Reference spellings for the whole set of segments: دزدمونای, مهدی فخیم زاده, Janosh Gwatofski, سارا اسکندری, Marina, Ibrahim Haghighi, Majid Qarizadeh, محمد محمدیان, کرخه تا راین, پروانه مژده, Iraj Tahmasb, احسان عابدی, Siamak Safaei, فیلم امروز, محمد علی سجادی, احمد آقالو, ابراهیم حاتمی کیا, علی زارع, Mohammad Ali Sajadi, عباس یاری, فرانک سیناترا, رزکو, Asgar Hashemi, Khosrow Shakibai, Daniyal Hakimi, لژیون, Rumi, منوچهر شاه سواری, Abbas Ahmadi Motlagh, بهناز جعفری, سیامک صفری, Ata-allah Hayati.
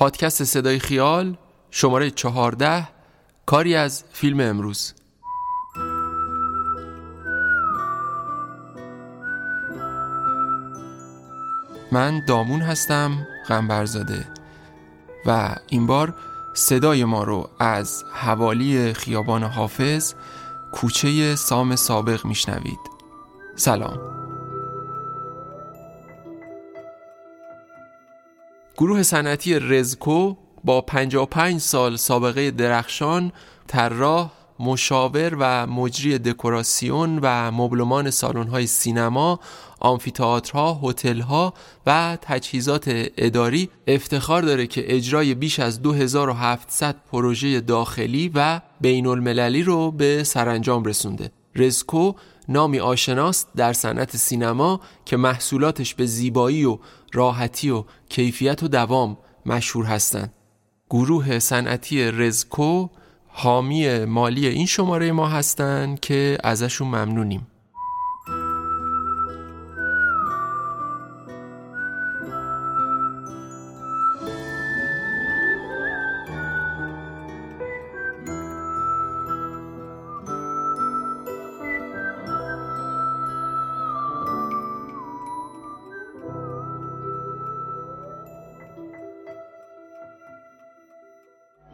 پادکست صدای خیال شماره 14، کاری از فیلم امروز. من دامون هستم، قنبرزاده، و این بار صدای ما رو از حوالی خیابان حافظ، کوچه سام سابق میشنوید. سلام. گروه صنعتی رزکو با 55 سال سابقه درخشان، طراح، مشاور و مجری دکوراسیون و مبلمان سالن‌های سینما، آمفی‌تئاترها، هتل‌ها و تجهیزات اداری افتخار داره که اجرای بیش از 2700 پروژه داخلی و بین‌المللی رو به سرانجام رسونده. رزکو نامی آشناست در صنعت سینما که محصولاتش به زیبایی و راحتی و کیفیت و دوام مشهور هستند. گروه صنعتی رزکو حامی مالی این شماره ما هستند که ازشون ممنونیم.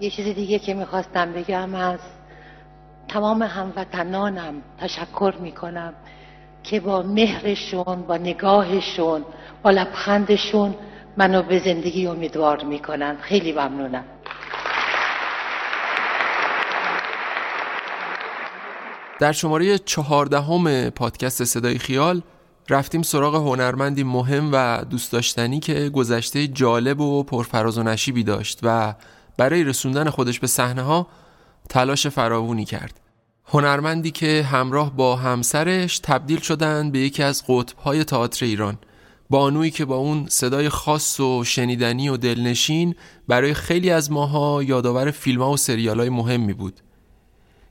یه چیز دیگه که میخواستم بگم، از تمام هموطنانم تشکر میکنم که با مهرشون، با نگاهشون، با لبخندشون منو به زندگی امیدوار میکنن. خیلی ممنونم. در شماره 14 پادکست صدای خیال رفتیم سراغ هنرمندی مهم و دوست داشتنی که گذشته جالب و پرفراز و نشیبی داشت و برای رسوندن خودش به صحنه‌ها تلاش فراوانی کرد. هنرمندی که همراه با همسرش تبدیل شدن به یکی از قطب‌های تئاتر ایران، بانویی که با اون صدای خاص و شنیدنی و دلنشین برای خیلی از ماها یادآور فیلم‌ها و سریال‌های مهمی بود.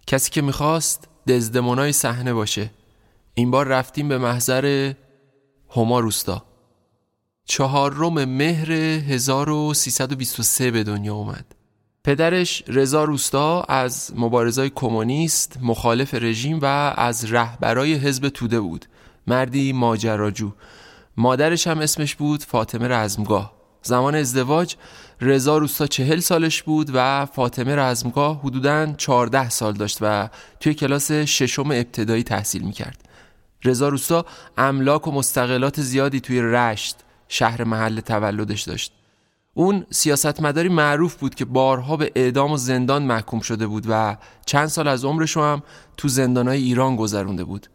کسی که می‌خواست دزدمونای صحنه باشه. این بار رفتیم به محضر هما روستا. 4 مهر 1323 به دنیا اومد. پدرش رضا روستا از مبارزای کمونیست، مخالف رژیم و از رهبرای حزب توده بود. مردی ماجراجو. مادرش هم اسمش بود فاطمه رزمگاه. زمان ازدواج رضا روستا 40 سالش بود و فاطمه رزمگاه حدوداً 14 سال داشت و توی کلاس 6 ابتدایی تحصیل میکرد. رضا روستا املاک و مستغلات زیادی توی رشت، شهر محل تولدش، داشت. اون سیاستمداری معروف بود که بارها به اعدام و زندان محکوم شده بود و چند سال از عمرش هم تو زندان‌های ایران گذرونده بود.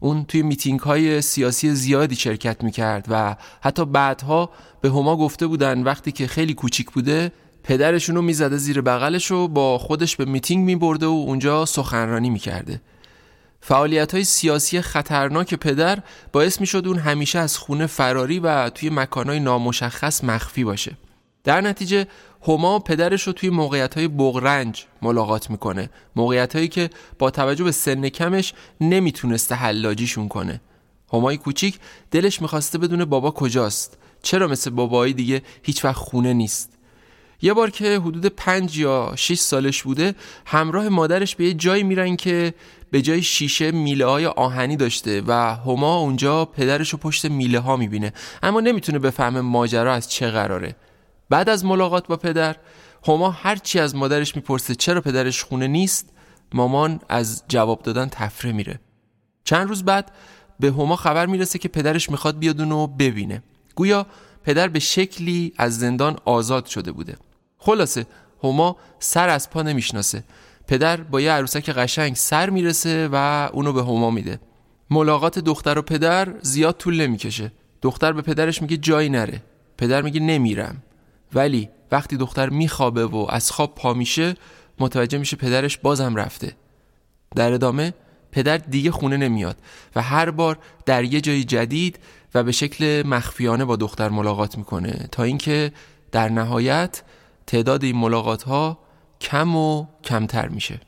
اون توی میتینگ‌های سیاسی زیادی شرکت می‌کرد و حتی بعدها به هما گفته بودن وقتی که خیلی کوچیک بوده پدرشونو می‌زده زیر بغلش و با خودش به میتینگ می‌برده و اونجا سخنرانی می‌کرده. فعالیت‌های سیاسی خطرناک پدر باعث می‌شد اون همیشه از خونه فراری و توی مکان‌های نامشخص مخفی باشه. در نتیجه هما پدرش رو توی موقعیت‌های بغرنج ملاقات می‌کنه، موقعیت‌هایی که با توجه به سن کمش نمی‌تونسته حلاجیشون کنه. همای کوچیک دلش می‌خواسته بدونه بابا کجاست، چرا مثل بابای دیگه هیچ وقت خونه نیست. یه بار که حدود 5 یا 6 سالش بوده، همراه مادرش به یه جایی میرن که به جای شیشه میله‌های آهنی داشته و هما اونجا پدرشو پشت میله‌ها میبینه، اما نمیتونه بفهمه ماجرا از چه قراره. بعد از ملاقات با پدر، هما هرچی از مادرش میپرسه چرا پدرش خونه نیست، مامان از جواب دادن تفره میره. چند روز بعد به هما خبر میرسه که پدرش میخواد بیاد اونو ببینه. گویا پدر به شکلی از زندان آزاد شده بوده. خلاصه هما سر از پا نمیشناسه. پدر با یه عروسک قشنگ سر میرسه و اونو به هما میده. ملاقات دختر و پدر زیاد طول نمیکشه. دختر به پدرش میگه جایی نره. پدر میگه نمیرم. ولی وقتی دختر میخوابه و از خواب پا میشه، متوجه میشه پدرش بازم رفته. در ادامه پدر دیگه خونه نمیاد و هر بار در یه جای جدید و به شکل مخفیانه با دختر ملاقات میکنه، تا اینکه در نهایت تعداد این ملاقات‌ها کم و کمتر میشه.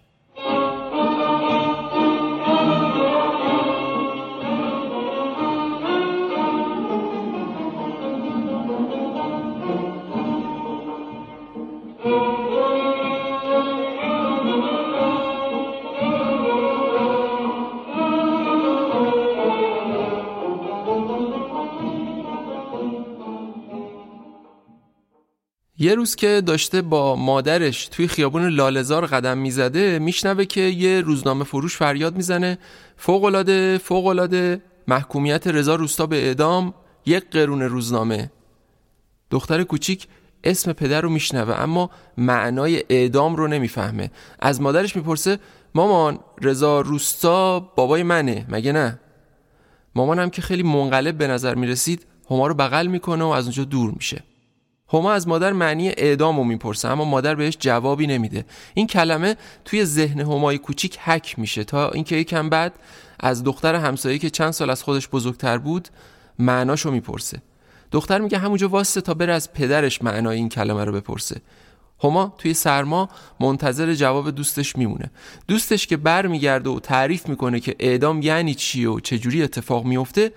یه روز که داشته با مادرش توی خیابون لاله‌زار قدم میزده، میشنوه که یه روزنامه فروش فریاد میزنه فوق‌العاده فوق‌العاده، محکومیت رضا روستا به اعدام، یک قرون روزنامه. دختر کوچیک اسم پدر رو میشنوه اما معنای اعدام رو نمیفهمه. از مادرش میپرسه مامان رضا روستا بابای منه مگه نه؟ مامان هم که خیلی منقلب به نظر میرسید هما رو بغل میکنه و از اونجا دور میشه. هما از مادر معنی اعدام رو میپرسه اما مادر بهش جوابی نمیده. این کلمه توی ذهن همای کوچیک هک میشه تا اینکه یکم بعد از دختر همسایه که چند سال از خودش بزرگتر بود معناشو میپرسه. دختر میگه همونجا واسه تا بره از پدرش معنای این کلمه رو بپرسه. هما توی سرما منتظر جواب دوستش میمونه. دوستش که بر میگرده و تعریف میکنه که اعدام یعنی چی و چجوری اتفاق میفته.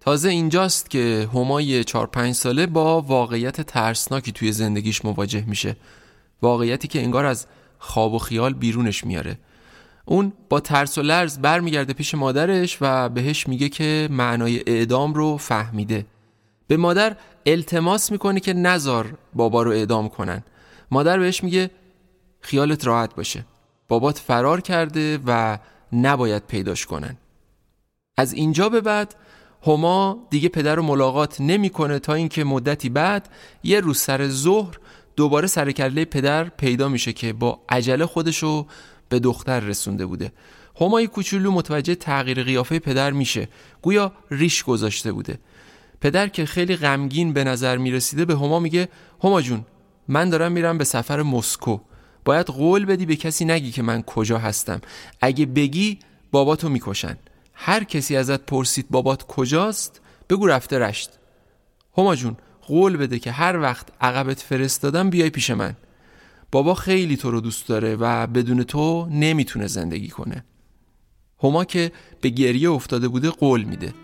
تازه اینجاست که همای 4-5 ساله با واقعیت ترسناکی توی زندگیش مواجه میشه. واقعیتی که انگار از خواب و خیال بیرونش میاره. اون با ترس و لرز برمیگرده پیش مادرش و بهش میگه که معنای اعدام رو فهمیده. به مادر التماس میکنه که نذار بابا رو اعدام کنن. مادر بهش میگه خیالت راحت باشه. بابات فرار کرده و نباید پیداش کنن. از اینجا به بعد هما دیگه پدر رو ملاقات نمیکنه تا اینکه مدتی بعد یه روز سر ظهر دوباره سر کله پدر پیدا میشه که با عجله خودشو به دختر رسونده بوده. همای کوچولو متوجه تغییر قیافه پدر میشه، گویا ریش گذاشته بوده. پدر که خیلی غمگین به نظر میرسیده به هما میگه هما جون من دارم میرم به سفر مسکو، باید قول بدی به کسی نگی که من کجا هستم، اگه بگی باباتو میکشن، هر کسی ازت پرسید بابات کجاست بگو رفته رشت. هما جون قول بده که هر وقت عقبت فرستادم بیای پیش من، بابا خیلی تو رو دوست داره و بدون تو نمیتونه زندگی کنه. هما که به گریه افتاده بوده قول میده.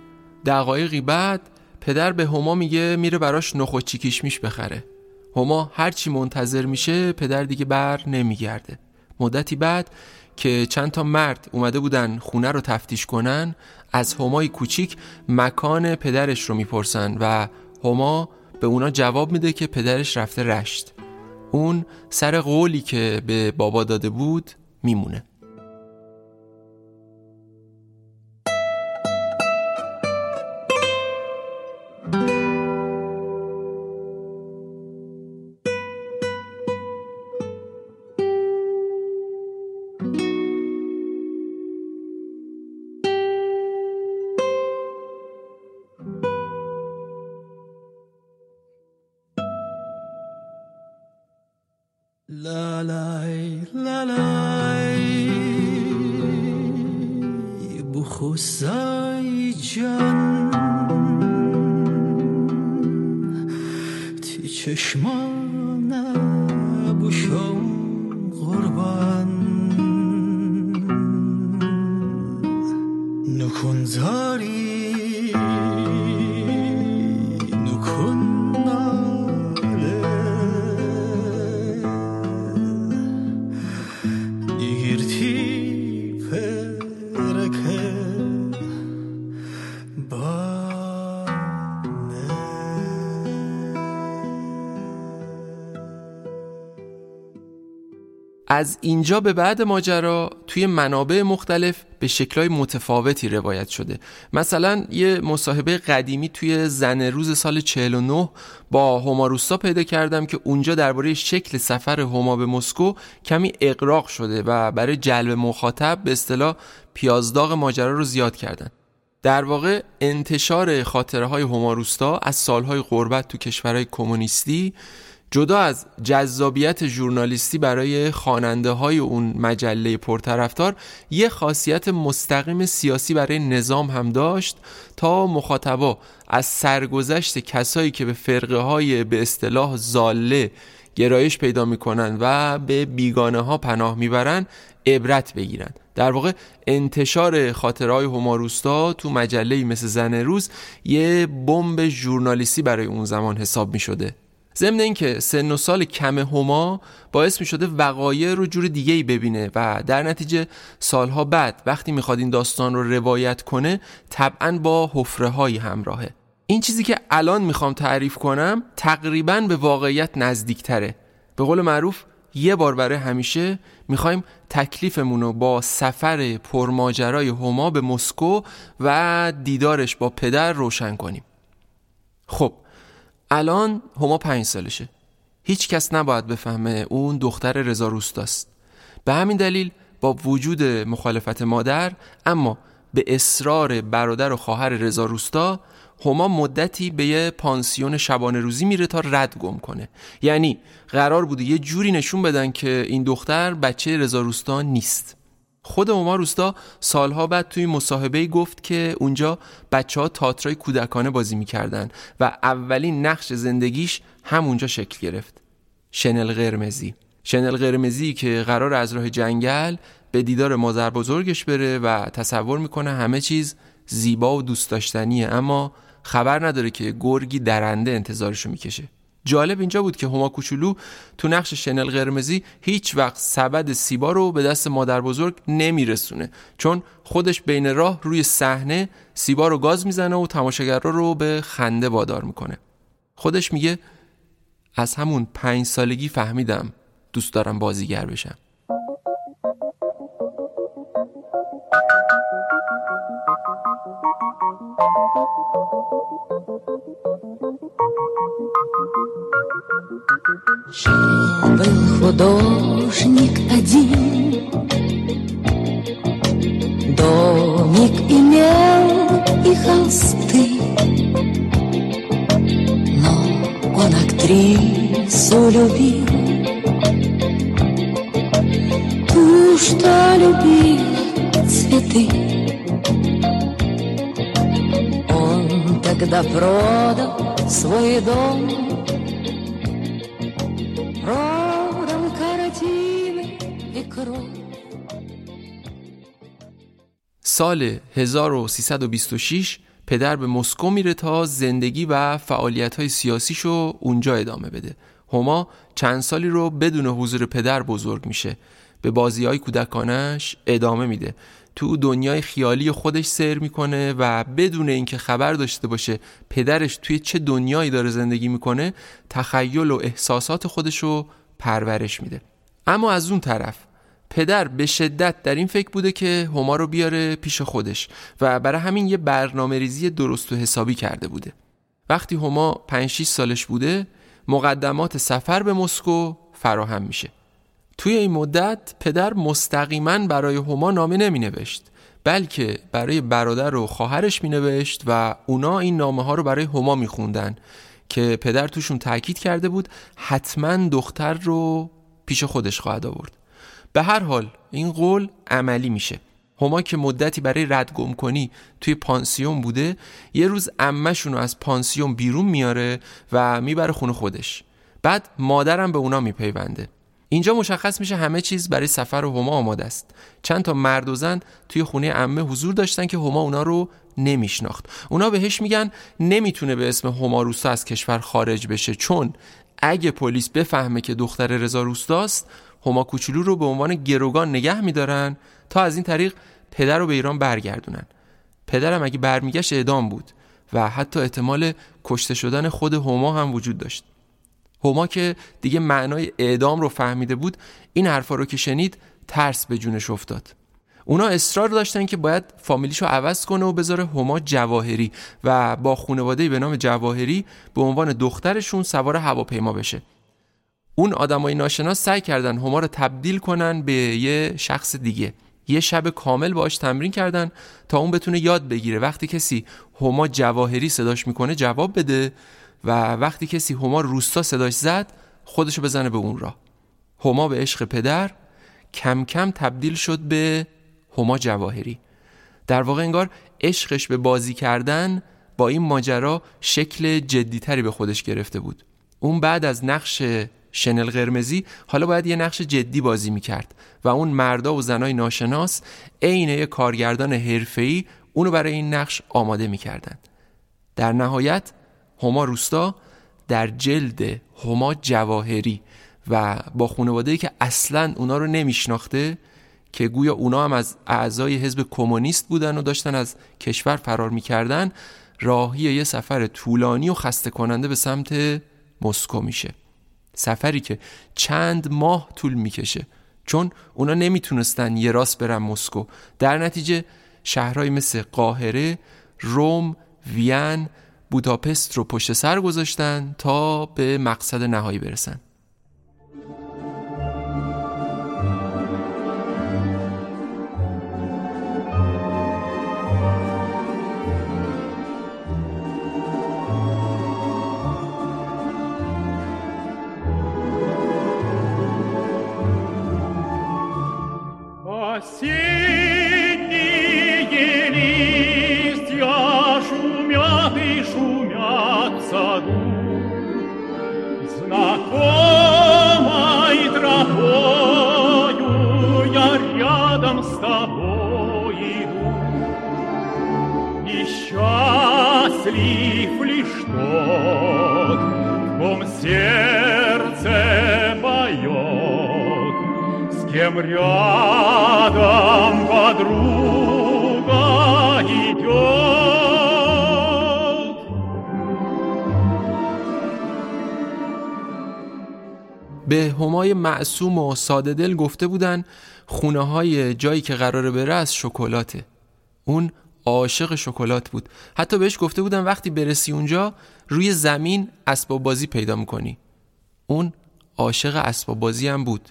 دقایقی بعد پدر به هما میگه میره براش نخودچی کشمیش بخره. هما هرچی منتظر میشه پدر دیگه بر نمیگرده. مدتی بعد که چند تا مرد اومده بودن خونه رو تفتیش کنن، از همای کوچیک مکان پدرش رو میپرسن و هما به اونا جواب میده که پدرش رفته رشت. اون سر قولی که به بابا داده بود میمونه. از اینجا به بعد ماجرا توی منابع مختلف به شکل‌های متفاوتی روایت شده. مثلا یه مصاحبه قدیمی توی زن روز سال 49 با هما روستا پیدا کردم که اونجا درباره شکل سفر هما به مسکو کمی اغراق شده و برای جلب مخاطب به اصطلاح پیازداغ ماجرا رو زیاد کردن. در واقع انتشار خاطره‌های هما روستا از سال‌های غربت تو کشورهای کمونیستی جدا از جذابیت ژورنالیستی برای خواننده‌های اون مجله پرطرفدار، یه خاصیت مستقیم سیاسی برای نظام هم داشت تا مخاطبا از سرگذشت کسایی که به فرقه‌های به اصطلاح زاله گرایش پیدا می‌کنن و به بیگانه‌ها پناه می‌برن عبرت بگیرن. در واقع انتشار خاطره‌های هما روستا تو مجله‌ای مثل زن روز یه بمب ژورنالیستی برای اون زمان حساب می‌شده. ضمن اینکه سن و سال کم هما باعث می شده وقایع رو جور دیگه‌ای ببینه و در نتیجه سالها بعد وقتی میخواد این داستان رو روایت کنه طبعاً با حفره‌هایی همراهه. این چیزی که الان میخوام تعریف کنم تقریباً به واقعیت نزدیک‌تره. به قول معروف یه بار برای همیشه میخوایم تکلیفمونو با سفر پرماجرای هما به مسکو و دیدارش با پدر روشن کنیم. خب الان هما 5 سالشه. هیچ کس نباید بفهمه اون دختر رضا روستاست. به همین دلیل با وجود مخالفت مادر اما به اصرار برادر و خواهر رضا روستا هما مدتی به یه پانسیون شبانه روزی میره تا رد گم کنه. یعنی قرار بوده یه جوری نشون بدن که این دختر بچه رضا روستا نیست. خود هما روستا سالها بعد توی مصاحبه‌ای گفت که اونجا بچه‌ها تئاتر کودکانه بازی می‌کردن و اولین نقش زندگیش همونجا شکل گرفت. شنل قرمزی که قرار از راه جنگل به دیدار مادر بزرگش بره و تصور می‌کنه همه چیز زیبا و دوست داشتنیه، اما خبر نداره که گرگی درنده انتظارشو میکشه. جالب اینجا بود که هما کوچولو تو نقش شنل قرمزی هیچ وقت سبد سیبا رو به دست مادر بزرگ نمیرسونه، چون خودش بین راه روی صحنه سیبا رو گاز میزنه و تماشاگرها رو به خنده وادار میکنه. خودش میگه از همون 5 سالگی فهمیدم دوست دارم بازیگر بشم. Был художник один, домик имел и холсты, но он актрису любил, ту, что любила цветы. Он тогда продал свой дом. سال 1326 پدر به مسکو میره تا زندگی و فعالیت‌های سیاسیشو اونجا ادامه بده. هما چند سالی رو بدون حضور پدر بزرگ میشه. به بازی‌های کودکانش ادامه میده. تو دنیای خیالی خودش سیر میکنه و بدون اینکه خبر داشته باشه پدرش توی چه دنیایی داره زندگی میکنه، تخیل و احساسات خودشو پرورش میده. اما از اون طرف پدر به شدت در این فکر بوده که هما رو بیاره پیش خودش و برای همین یه برنامه ریزی درست و حسابی کرده بوده. وقتی هما 5-6 سالش بوده مقدمات سفر به مسکو فراهم میشه. توی این مدت پدر مستقیما برای هما نامه نمی نوشت، بلکه برای برادر و خواهرش می نوشت و اونا این نامه ها رو برای هما می خوندن که پدر توشون تأکید کرده بود حتما دختر رو پیش خودش خواهد آورد. به هر حال این قول عملی میشه. هما که مدتی برای رد گم کنی توی پانسیون بوده، یه روز عمه‌شون رو از پانسیون بیرون میاره و میبره خونه خودش. بعد مادرم به اونا میپیونده. اینجا مشخص میشه همه چیز برای سفر هما آماده است. چند تا مرد و زن توی خونه عمه حضور داشتن که هما اونا رو نمیشناخت. اونا بهش میگن نمیتونه به اسم هما روستا از کشور خارج بشه، چون اگه پلیس بفهمه که دختر رضا روستاست، هما کوچولو رو به عنوان گروگان نگه می‌دارن تا از این طریق پدر رو به ایران برگردونن. پدرم اگه برمیگشت اعدام بود و حتی احتمال کشته شدن خود هما هم وجود داشت. هما که دیگه معنای اعدام رو فهمیده بود، این حرفا رو که شنید ترس به جونش افتاد. اونا اصرار داشتن که باید فامیلیشو عوض کنه و بذاره هما جواهری و با خانواده‌ای به نام جواهری به عنوان دخترشون سوار هواپیما بشه. اون آدمای ناشناس سعی کردن هما رو تبدیل کنن به یه شخص دیگه. یه شب کامل باهاش تمرین کردن تا اون بتونه یاد بگیره وقتی کسی هما جواهری صداش میکنه جواب بده و وقتی کسی هما روستا صداش زد خودشو بزنه به اون راه. هما به عشق پدر کم کم تبدیل شد به هما جواهری. در واقع انگار عشقش به بازی کردن با این ماجرا شکل جدی‌تری به خودش گرفته بود. اون بعد از نقش شنل قرمزی حالا باید یه نقش جدی بازی میکرد و اون مردا و زنای ناشناس عین یه کارگردان حرفه‌ای اونو برای این نقش آماده میکردن. در نهایت هما روستا در جلد هما جواهری و با خانواده‌ای که اصلاً اونا رو نمیشناخته، که گویا اونا هم از اعضای حزب کمونیست بودن و داشتن از کشور فرار میکردن، راهی یه سفر طولانی و خسته کننده به سمت مسکو میشه. سفری که چند ماه طول میکشه، چون اونا نمیتونستن یه راست برن مسکو. در نتیجه شهرهای مثل قاهره، روم، وین، بوداپست رو پشت سر گذاشتن تا به مقصد نهایی برسن. Осенние листья шумят и шумят в саду, знакомой тропою я рядом с тобой иду, и счастлив лишь тот, в ком сердце поет, с кем рядом подруга идет. به همای معصوم و ساده دل گفته بودن خونه های جایی که قراره بره از شکلاته. اون عاشق شکلات بود. حتی بهش گفته بودن وقتی برسی اونجا روی زمین اسباب بازی پیدا میکنی. اون عاشق اسباب بازی هم بود.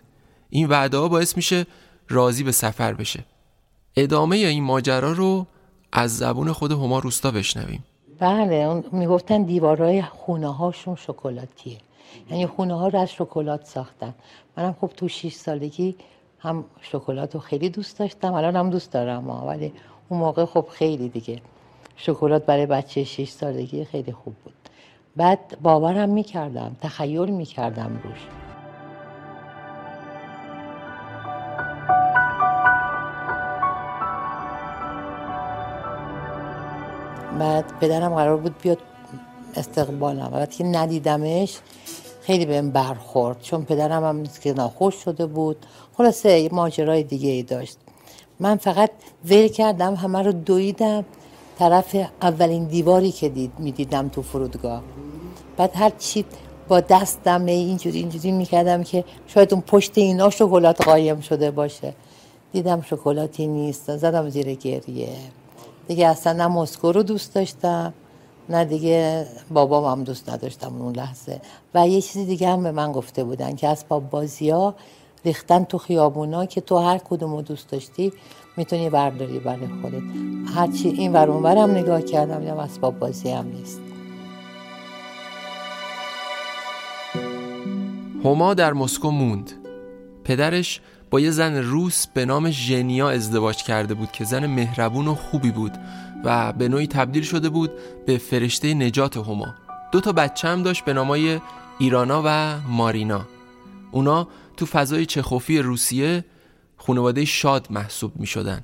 این وعده ها باعث میشه راضی به سفر بشه. ادامه این ماجرا رو از زبون خود هما روستا بشنویم. بله، اون میگفتن دیوارهای خونه هاشون شکلاتیه، یعنی خونه ها رو از شکلات ساختن. منم خب تو 6 سالگی هم شکلات رو خیلی دوست داشتم، الان هم دوست دارم، ولی اون موقع خب خیلی دیگه شکلات برای بچه 6 سالگی خیلی خوب بود. بعد باورم میکردم، تخیل میکردم روش. بعد پدرم قرار بود بیاد استقبالم، بعد که ندیدمش خیلی بهم برخورد، چون پدرم هم که ناخوش شده بود. خلاصه ماجرای دیگه ای داشت. من فقط ول کردم، همه رو دویدم طرف اولین دیواری که میدیدم تو فرودگاه. بعد هر چی با دستم اینجوری میکردم که شاید اون پشت اینا شکلات قایم شده باشه. دیدم شکلاتی نیست، زدم زیر گریه. دیگه اصلا نه مسکو رو دوست داشتم، نه دیگه بابام هم دوست نداشتم اون لحظه. و یه چیزی دیگه هم به من گفته بودن که اسباب بازی‌ها ریختن تو خیابونا که تو هر کدوم رو دوست داشتی میتونی برداری برای خودت. هرچی این ور اون ور هم نگاه کردم، دیدم اسباب بازی هم نیست. هما در مسکو موند. پدرش با یه زن روس به نام ژنیا ازدواج کرده بود که زن مهربون و خوبی بود و به نوعی تبدیل شده بود به فرشته نجات هما. 2 بچه هم داشت به نامای ایرانا و مارینا. اونا تو فضای چخوفی روسیه خانواده شاد محسوب می شدن.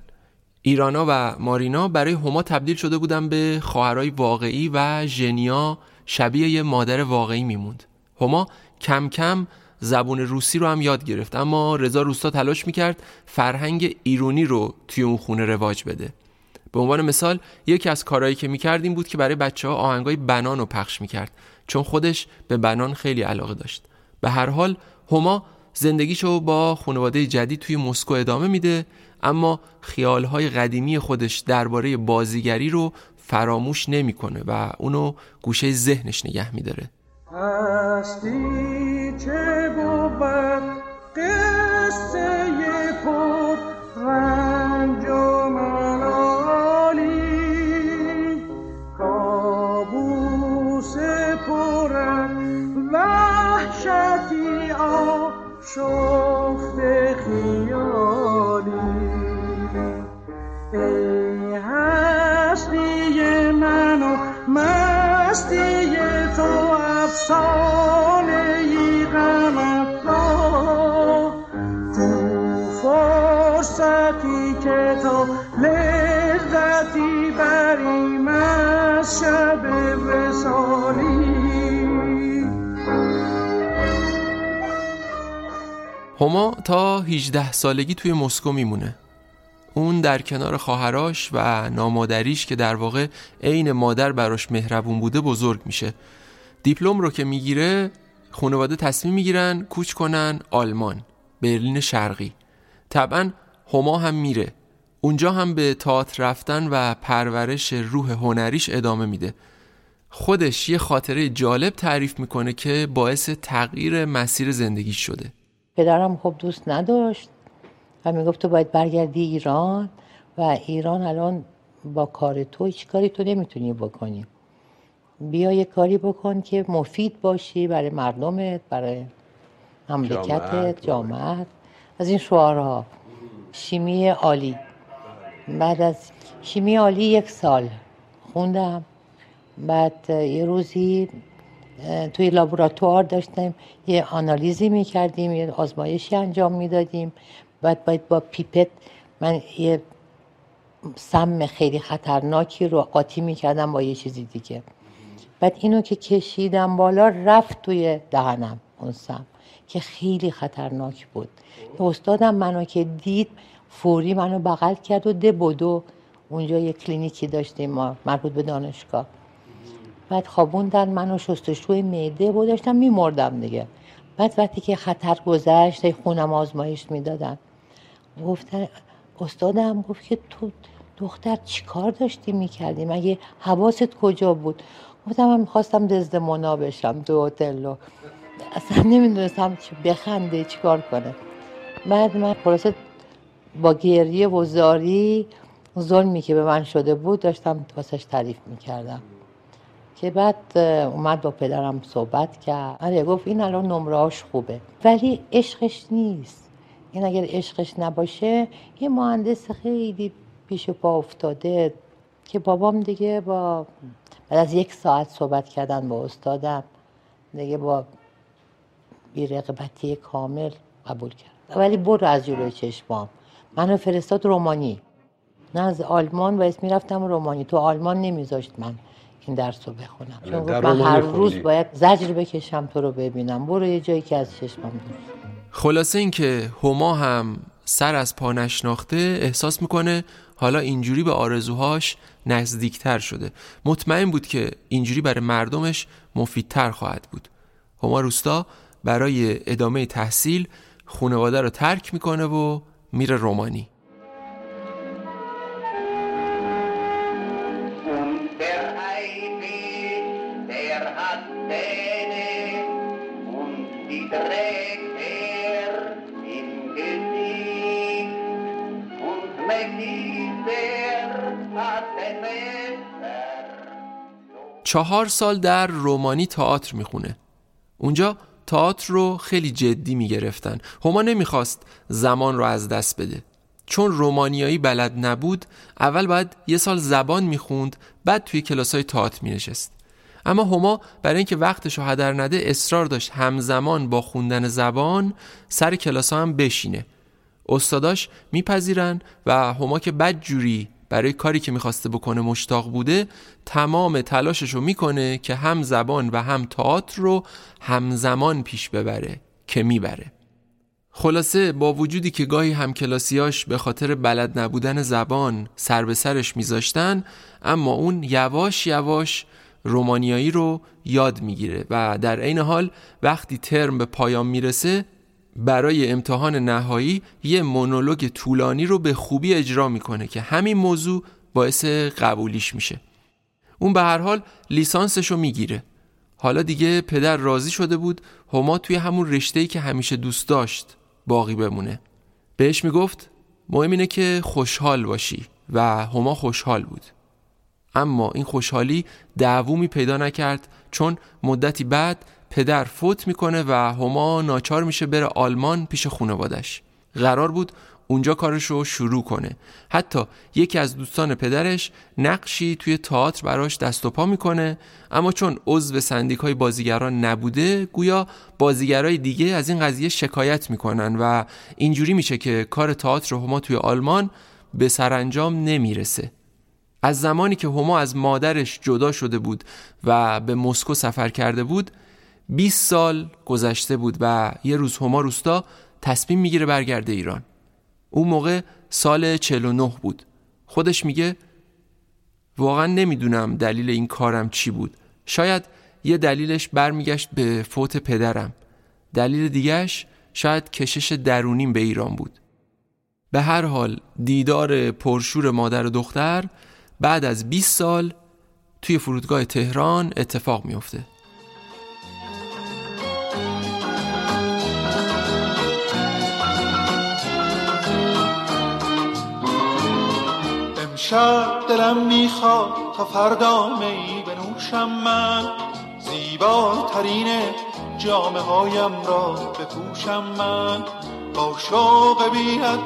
ایرانا و مارینا برای هما تبدیل شده بودن به خواهرای واقعی و ژنیا شبیه یه مادر واقعی می موند. هما کم کم زبون روسی رو هم یاد گرفت، اما رضا روستا تلاش میکرد فرهنگ ایرانی رو توی اون خونه رواج بده. به عنوان مثال یکی از کارهایی که میکرد این بود که برای بچه‌ها آهنگای بنان رو پخش میکرد، چون خودش به بنان خیلی علاقه داشت. به هر حال هما زندگیشو با خانواده جدید توی مسکو ادامه میده، اما خیالهای قدیمی خودش درباره بازیگری رو فراموش نمیکنه و اونو گوشه ذهنش نگه میداره. هستی چه بود قصه پر رنج و ملالی، کابوس پر وحشتی آشفت خیالی، ای هستی من و مستی تو، افسانه ای غمت را تو فرصتی که تو لذتی بریم از شب وصالی، هما تا 18 سالگی توی مسکو میمونه. اون در کنار خواهراش و نامادریش که در واقع عین مادر براش مهربون بوده بزرگ میشه. دیپلم رو که میگیره خانواده تصمیم میگیرن کوچ کنن آلمان، برلین شرقی. طبعا هما هم میره. اونجا هم به تئاتر رفتن و پرورش روح هنریش ادامه میده. خودش یه خاطره جالب تعریف میکنه که باعث تغییر مسیر زندگیش شده. پدرم خب دوست نداشت و میگفت تو باید برگردی ایران و ایران الان با کار تو هیچ کاری تو نمیتونی بکنی، بیا یه کاری بکن که مفید باشی برای مردمت، برای مملکتت، جامعت، از این شعارها. شیمی عالی، بعد از شیمی عالی 1 سال خوندم. بعد یه روزی توی لابراتوار داشتیم یه آنالیزی میکردیم، یه آزمایشی انجام میدادیم. باید با پیپت من یه سم خیلی خطرناکی رو قاطی میکردم با یه چیزی دیگه. بعد اینو که کشیدم بالا رفت توی دهنم اون سم که خیلی خطرناک بود. استادم منو که دید فوری منو بغل کرد و دبدو. اونجا یه کلینیکی داشتیم ما مربوط به دانشگاه. بعد خوابوندن منو شستشوی معده بود، داشتم میمردم دیگه. بعد وقتی که خطر گذشت خونم آزمایش میدادن، گفتن استادم گفت که تو دختر چیکار داشتی میکردی؟ مگه حواست کجا بود؟ گفتم من میخواستم دزدمونا بشم تو هتل و اصلا نمیدونستم چی بخنده چیکار کنه. بعد من خلاصه با گریه و زاری ظلمی که به من شده بود داشتم واسش تعریف میکردم که بعد اومد با پدرم صحبت کرد. آره گفت این الان نمرهاش خوبه ولی عشقش نیست. این اگر عشقش نباشه یه مهندس خیلی پیش پا افتاده. که بابام دیگه با بعد از 1 ساعت صحبت کردن با استادم دیگه با بی‌رغبتی کامل قبول کرد. ولی برو از جلوی چشمام. منو فرستاد رومانی. نه از آلمان و اسمی رفتم رومانی. تو آلمان نمیذاشت من این درس رو بخونم، چون من هر روز باید زجر بکشم تو رو ببینم، برو یه جایی که از چشمم دور. خلاصه این که هما هم سر از پا نشناخته احساس میکنه حالا اینجوری به آرزوهاش نزدیکتر شده. مطمئن بود که اینجوری برای مردمش مفیدتر خواهد بود. هما روستا برای ادامه تحصیل خانواده رو ترک میکنه و میره رومانی. چهار سال در رومانی تئاتر میخونه. اونجا تئاتر رو خیلی جدی میگرفتن. هما نمیخواست زمان رو از دست بده. چون رومانیایی بلد نبود اول باید 1 سال زبان میخوند، بعد توی کلاسای تئاتر مینشست. اما هما برای اینکه وقتش رو هدر نده اصرار داشت همزمان با خوندن زبان سر کلاسا هم بشینه. استاداش میپذیرن و هما که بدجوری برای کاری که میخواسته بکنه مشتاق بوده تمام تلاشش رو میکنه که هم زبان و هم تئاتر رو همزمان پیش ببره که میبره. خلاصه با وجودی که گاهی همکلاسیاش به خاطر بلد نبودن زبان سر به سرش میذاشتن، اما اون یواش یواش رومانیایی رو یاد میگیره و در عین حال وقتی ترم به پایان میرسه برای امتحان نهایی یه مونولوگ طولانی رو به خوبی اجرا میکنه که همین موضوع باعث قبولیش میشه. اون به هر حال لیسانسش رو میگیره. حالا دیگه پدر راضی شده بود هما توی همون رشته‌ای که همیشه دوست داشت باقی بمونه. بهش میگفت مهم اینه که خوشحال باشی و هما خوشحال بود. اما این خوشحالی دعوامی پیدا نکرد، چون مدتی بعد پدر فوت میکنه و هما ناچار میشه بره آلمان پیش خانواده‌اش. قرار بود اونجا کارشو شروع کنه. حتی یکی از دوستان پدرش نقشی توی تئاتر براش دست و پا میکنه، اما چون عضو سندیکای بازیگران نبوده گویا بازیگرای دیگه از این قضیه شکایت میکنن و اینجوری میشه که کار تئاتر هما توی آلمان به سرانجام نمیرسه. از زمانی که هما از مادرش جدا شده بود و به مسکو سفر کرده بود 20 سال گذشته بود و یه روز هما روستا تصمیم میگیره برگرده ایران. اون موقع سال 49 بود. خودش میگه واقعا نمیدونم دلیل این کارم چی بود. شاید یه دلیلش برمیگشت به فوت پدرم. دلیل دیگهش شاید کشش درونیم به ایران بود. به هر حال دیدار پرشور مادر و دختر بعد از 20 سال توی فرودگاه تهران اتفاق میفته. امشب دلم میخواد تا فردا می بنوشم من، زیباترین جامه هایم را بپوشم من، با شوق بی‌حد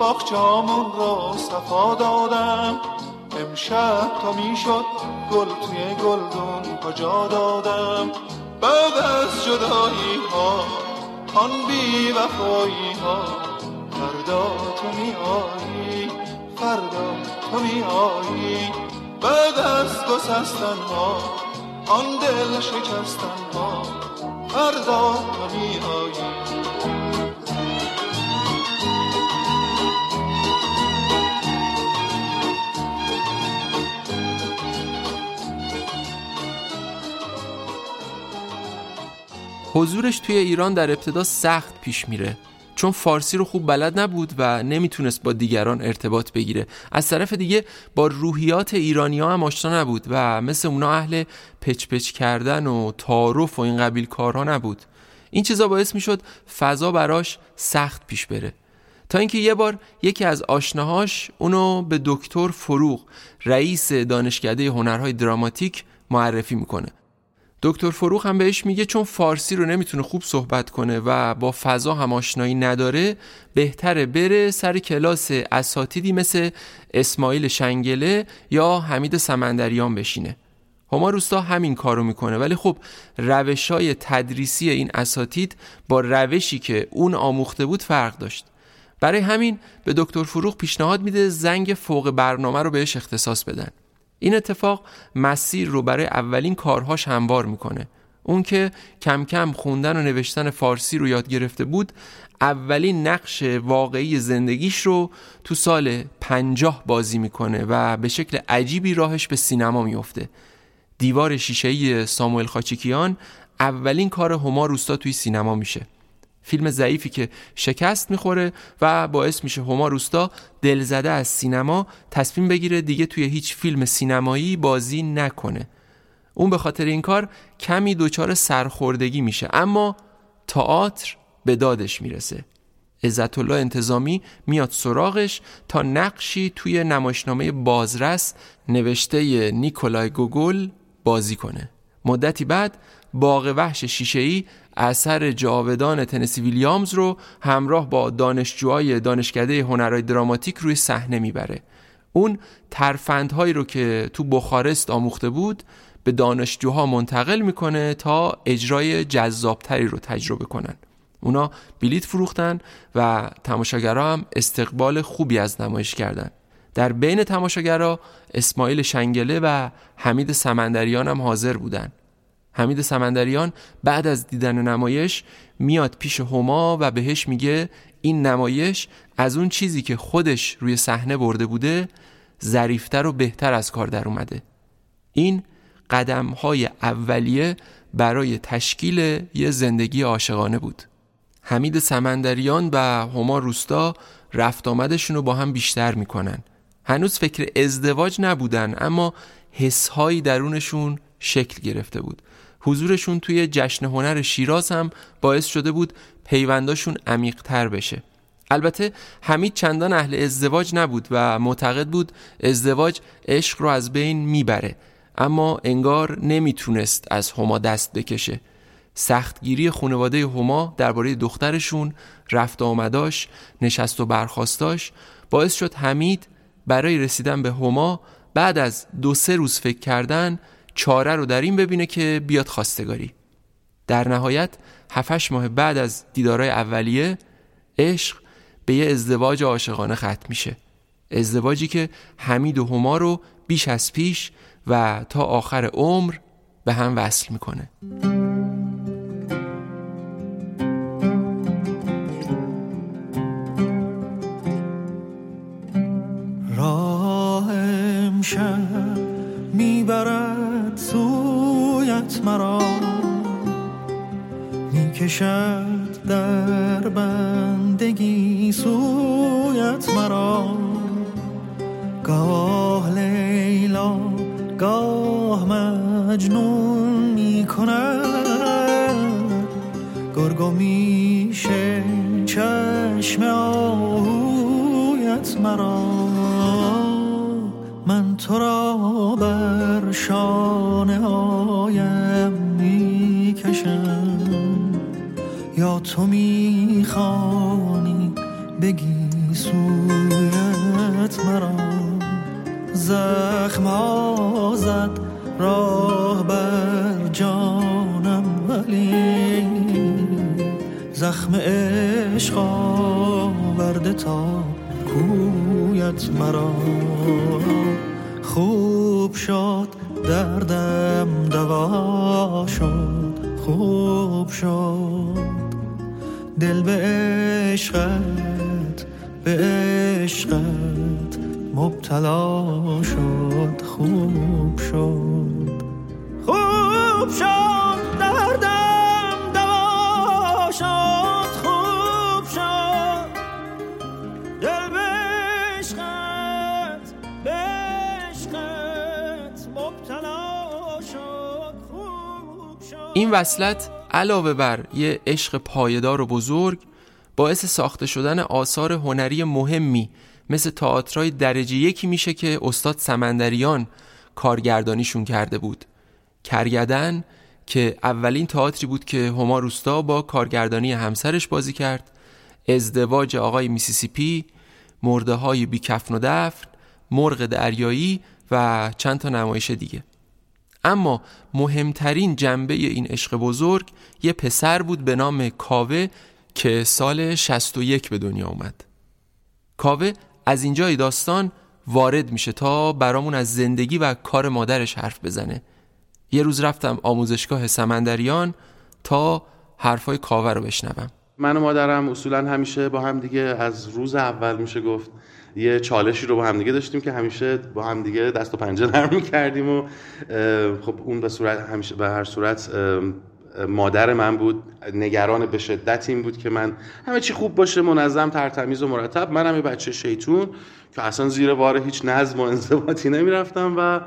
باغچه‌هامون را صفا دادم، امشب تا میشد گل توی گلدون کجا دادم، بعد از جدایی ها آن بی وفایی ها، فردا تو میایی فردا تو میایی، بعد از گسستن ها آن دل شکستن ها، فردا تو میایی. حضورش توی ایران در ابتدا سخت پیش میره، چون فارسی رو خوب بلد نبود و نمیتونست با دیگران ارتباط بگیره. از طرف دیگه با روحیات ایرانی‌ها هم آشنا نبود و مثل اونا اهل پچپچ کردن و تعارف و این قبیل کارها نبود. این چیزا باعث میشد فضا براش سخت پیش بره، تا اینکه یه بار یکی از آشناهاش اونو به دکتر فروغ، رئیس دانشکده هنرهای دراماتیک معرفی میکنه. دکتر فروغ هم بهش میگه چون فارسی رو نمیتونه خوب صحبت کنه و با فضا هم آشنایی نداره، بهتره بره سر کلاس اساتیدی مثل اسماعیل شنگله یا حمید سمندریان بشینه. هما روستا همین کارو میکنه، ولی خب روشای تدریسی این اساتید با روشی که اون آموخته بود فرق داشت. برای همین به دکتر فروغ پیشنهاد میده زنگ فوق برنامه رو بهش اختصاص بدن. این اتفاق مسیر رو برای اولین کارهاش هموار میکنه. اون که کم کم خوندن و نوشتن فارسی رو یاد گرفته بود، اولین نقش واقعی زندگیش رو تو سال 50 بازی میکنه و به شکل عجیبی راهش به سینما میفته. دیوار شیشه‌ای ساموئل خاچکیان اولین کار هما روستا توی سینما میشه. فیلم ضعیفی که شکست میخوره و باعث میشه هما روستا دلزده از سینما تصمیم بگیره دیگه توی هیچ فیلم سینمایی بازی نکنه. اون به خاطر این کار کمی دچار سرخوردگی میشه، اما تئاتر به دادش میرسه. عزت الله انتظامی میاد سراغش تا نقشی توی نمایشنامه بازرس نوشته نیکولای گوگل بازی کنه. مدتی بعد باغ وحش شیشه‌ای اثر جاودان تنسی ویلیامز رو همراه با دانشجوهای دانشکده هنرهای دراماتیک روی صحنه میبره. اون ترفندهایی رو که تو بخارست آموخته بود به دانشجوها منتقل میکنه تا اجرای جذابتری رو تجربه کنن. اونا بلیت فروختن و تماشاگرها هم استقبال خوبی از نمایش کردن. در بین تماشاگرها اسماعیل شنگله و حمید سمندریان هم حاضر بودن. حمید سمندریان بعد از دیدن نمایش میاد پیش هما و بهش میگه این نمایش از اون چیزی که خودش روی صحنه برده بوده ظریف‌تر و بهتر از کار در اومده. این قدم‌های اولیه برای تشکیل یه زندگی عاشقانه بود. حمید سمندریان و هما روستا رفت آمدشون رو با هم بیشتر میکنن. هنوز فکر ازدواج نبودن، اما حس‌هایی درونشون شکل گرفته بود. حضورشون توی جشن هنر شیراز هم باعث شده بود پیونداشون عمیق‌تر بشه. البته حمید چندان اهل ازدواج نبود و معتقد بود ازدواج عشق رو از بین میبره، اما انگار نمیتونست از هما دست بکشه. سختگیری خانواده هما درباره دخترشون، رفت آمداش، نشست و برخاستاش باعث شد حمید برای رسیدن به هما بعد از 2-3 روز فکر کردن چاره رو در این ببینه که بیاد خواستگاری. در نهایت 7-8 ماه بعد از دیدارای اولیه، عشق به یه ازدواج عاشقانه ختم میشه. ازدواجی که حمید و هما رو بیش از پیش و تا آخر عمر به هم وصل میکنه. کشد در بندگی سویت مرا، گاه لیلا گاه مجنون می کند، گرگ و میشه چشم آهویت مرا. من تو را بر شانه آیم می کشم، یا تو می خوانی بگی سویت مرا. زخم ها زد راه بر جانم، ولی زخم عشق آورده تا کویت مرا. خوب شد دردم دوا شد، خوب شد دل به عشقت، به عشقت مبتلا شد. خوب شد، خوب شد دردم دوا شد، خوب شد دل به عشقت، به عشقت مبتلا شد. خوب شد. این وصلت علاوه بر یه عشق پایدار و بزرگ، باعث ساخته شدن آثار هنری مهمی مثل تئاترای درجه یکی میشه که استاد سمندریان کارگردانیشون کرده بود. کرگدن که اولین تئاتری بود که هما روستا با کارگردانی همسرش بازی کرد، ازدواج آقای میسیسیپی، مرده های بی کفن و دفن، مرغ دریایی و چند تا نمایش دیگه. اما مهمترین جنبه این عشق بزرگ یه پسر بود به نام کاوه که سال 61 به دنیا اومد. کاوه از اینجای داستان وارد میشه تا برامون از زندگی و کار مادرش حرف بزنه. یه روز رفتم آموزشگاه سمندریان تا حرفای کاوه رو بشنوم. من و مادرم اصولا همیشه با هم دیگه از روز اول میشه گفت یه چالشی رو با هم دیگه داشتیم که همیشه با هم دیگه دست و پنجه نرم می‌کردیم و خب اون به صورت همیشه به هر صورت مادر من بود، نگران به شدت این بود که من همه چی خوب باشه، منظم، ترتمیز و مرتب. منم یه بچه شیطون که اصلا زیر بار هیچ نظم و انضباطی نمیرفتم و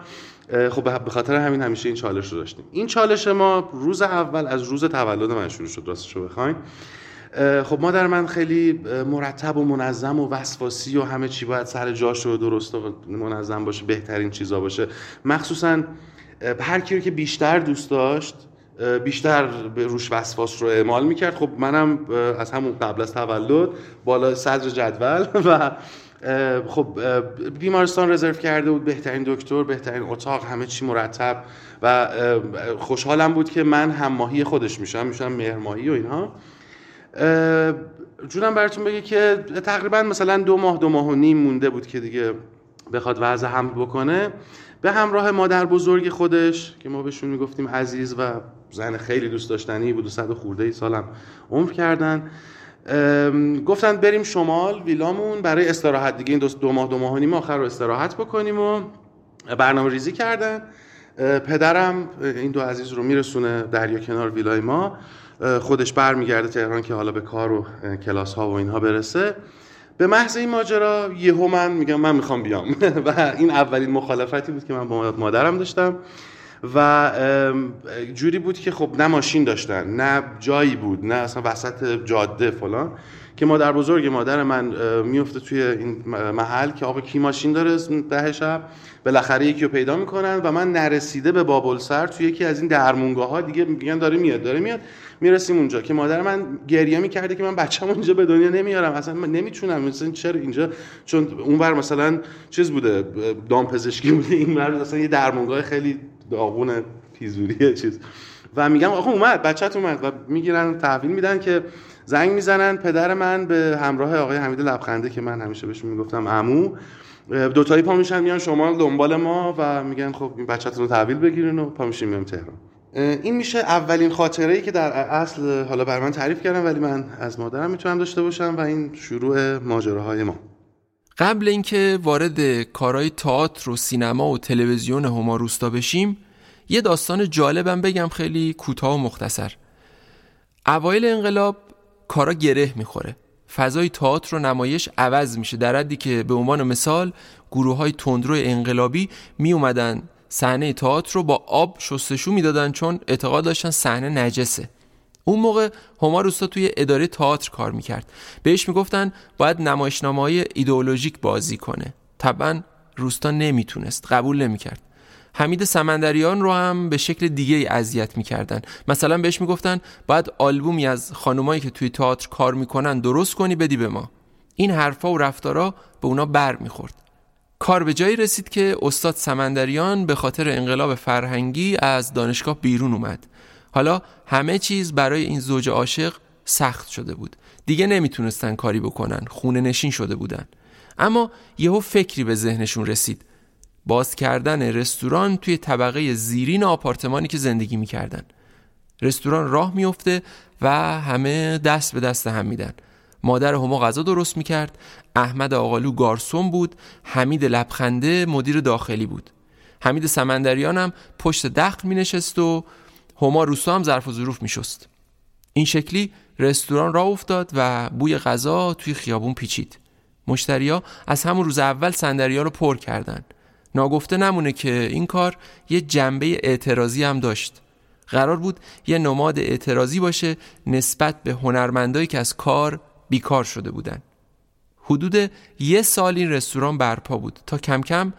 خب به خاطر همین همیشه این چالش رو داشتیم. این چالش ما روز اول از روز تولد من شروع شد راستشو بخواید. خب مادر من خیلی مرتب و منظم و وسواسی و همه چی باید سر جاش و درست و منظم باشه، بهترین چیزا باشه. مخصوصا هر کی رو که بیشتر دوست داشت بیشتر روش وسواس رو اعمال میکرد. خب منم از همون قبل از تولد بالا صدر جدول و خب بیمارستان رزرو کرده بود، بهترین دکتر، بهترین اتاق، همه چی مرتب و خوشحالم بود که من هم ماهی خودش میشم مهرماهی و اینها. جونم براتون بگه که تقریبا مثلا 2 ماه و نیم مونده بود که دیگه بخواد وضع حمل بکنه. به همراه مادر بزرگ خودش که ما بهشون میگفتیم عزیز و زن خیلی دوست داشتنی بود و 100 و خورده سالم عمر کردن، گفتن بریم شمال ویلامون برای استراحت دیگه. این 2 ماه و نیم آخر رو استراحت بکنیم و برنامه ریزی کردن. پدرم این دو عزیز رو میرسونه دریا کنار ویلای ما، خودش برمیگرده تهران که حالا به کار و کلاس ها و اینها برسه. به محض این ماجرا یهو من میگم من میخوام بیام و این اولین مخالفتی بود که من با مادرم داشتم و جوری بود که خب نه ماشین داشتن، نه جایی بود، نه اصلا وسط جاده فلان، که مادر بزرگ مادر من میفته توی این محل که آقا کی ماشین داره. 10 شب بالاخره یکی رو پیدا میکنن و من نرسیده به بابلسر توی یکی از این درمونگاه ها دیگه میگن داره میاد. میرسیم اونجا که مادر من گریه میکرده که من بچه‌مو اینجا به دنیا نمیارم، اصلا من نمیتونم، مثلا چرا اینجا، چون اونور مثلا چیز بوده، دامپزشکی بوده، اینور مثلا یه درمونگاه خیلی داغون پیزوریه چیز. و میگم آقا اومد بچت اومد و میگیرن تحویل میدن که زنگ میزنن. پدر من به همراه آقای حمید لبخنده که من همیشه بهشون میگفتم عمو، دوتایی پا میشن میان شمال دنبال ما و میگن خب این بچه‌تون رو تحویل بگیرین و پا میشیم میام تهران. این میشه اولین خاطره‌ای که در اصل حالا بر من تعریف کردم ولی من از مادرم میتونم داشته باشم و این شروع ماجراهای ما. قبل اینکه وارد کارهای تئاتر و سینما و تلویزیون هما روستا بشیم، یه داستان جالبم بگم خیلی کوتاه و مختصر. اوایل انقلاب کارا گره میخوره. فضای تئاتر و نمایش عوض میشه، در حدی که به عنوان مثال گروه‌های تندرو انقلابی می اومدن صحنه تئاتر رو با آب شستشو میدادن، چون اعتقاد داشتن صحنه نجسه. اون موقع هما روستا توی اداره تئاتر کار میکرد. بهش میگفتن باید نمایشنامه‌های ایدئولوژیک بازی کنه. طبعا روستا نمیتونست، قبول نمیکرد. حمید سمندریان رو هم به شکل دیگه اذیت میکردن. مثلا بهش میگفتن باید آلبومی از خانمایی که توی تئاتر کار میکنن درست کنی بدی به ما. این حرفا و رفتارا به اونا بر میخورد. کار به جایی رسید که استاد سمندریان به خاطر انقلاب فرهنگی از دانشگاه بیرون اومد. حالا همه چیز برای این زوج عاشق سخت شده بود. دیگه نمیتونستن کاری بکنن، خونه نشین شده بودن. اما یهو فکری به ذهنشون رسید. باز کردن رستوران توی طبقه زیرین آپارتمانی که زندگی میکردن. رستوران راه میفته و همه دست به دست هم میدن. مادر هما غذا درست میکرد، احمد آقالو گارسون بود، حمید لبخنده مدیر داخلی بود. حمید سمندریان هم پشت دخل مینشست و هما روستا هم ظرف و ظروف میشست. این شکلی رستوران راه افتاد و بوی غذا توی خیابون پیچید. مشتریا از همون روز اول صندلیا رو پر کردن. ناگفته نمونه که این کار یه جنبه اعتراضی هم داشت. قرار بود یه نماد اعتراضی باشه نسبت به هنرمندایی که از کار بیکار شده بودن. حدود یه سال این رستوران برپا بود تا کم کم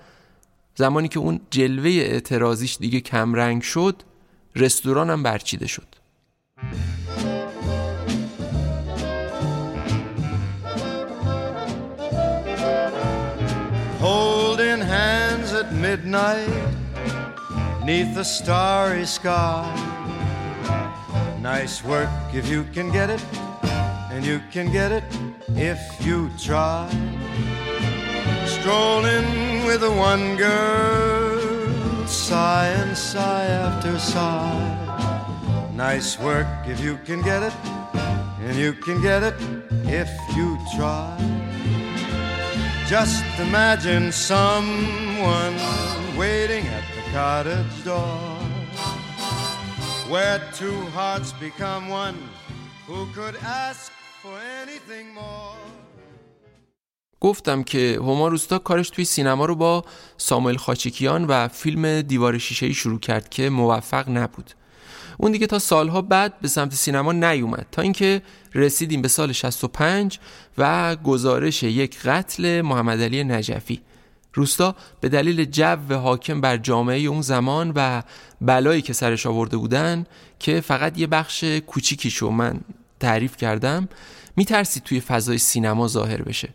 زمانی که اون جلوه اعتراضیش دیگه کم رنگ شد، رستوران هم برچیده شد. Holding hands at midnight 'neath the starry sky. Nice work if you can get it, and you can get it if you try. Strolling with the one girl, sigh and sigh after sigh. Nice work if you can get it, and you can get it if you try. Just imagine someone waiting at the cottage door, where two hearts become one. Who could ask for anything more? گفتم که هما روستا کارش توی سینما رو با ساموئل خاچکیان و فیلم دیوار شیشه‌ای شروع کرد که موفق نبود. اون دیگه تا سالها بعد به سمت سینما نیومد، تا اینکه رسیدیم به سال 65 و گزارش یک قتل محمدعلی نجفی. روستا به دلیل جو حاکم بر جامعه اون زمان و بلایی که سرش آورده بودن، که فقط یه بخش کوچیکیشو من تعریف کردم، میترسید توی فضای سینما ظاهر بشه.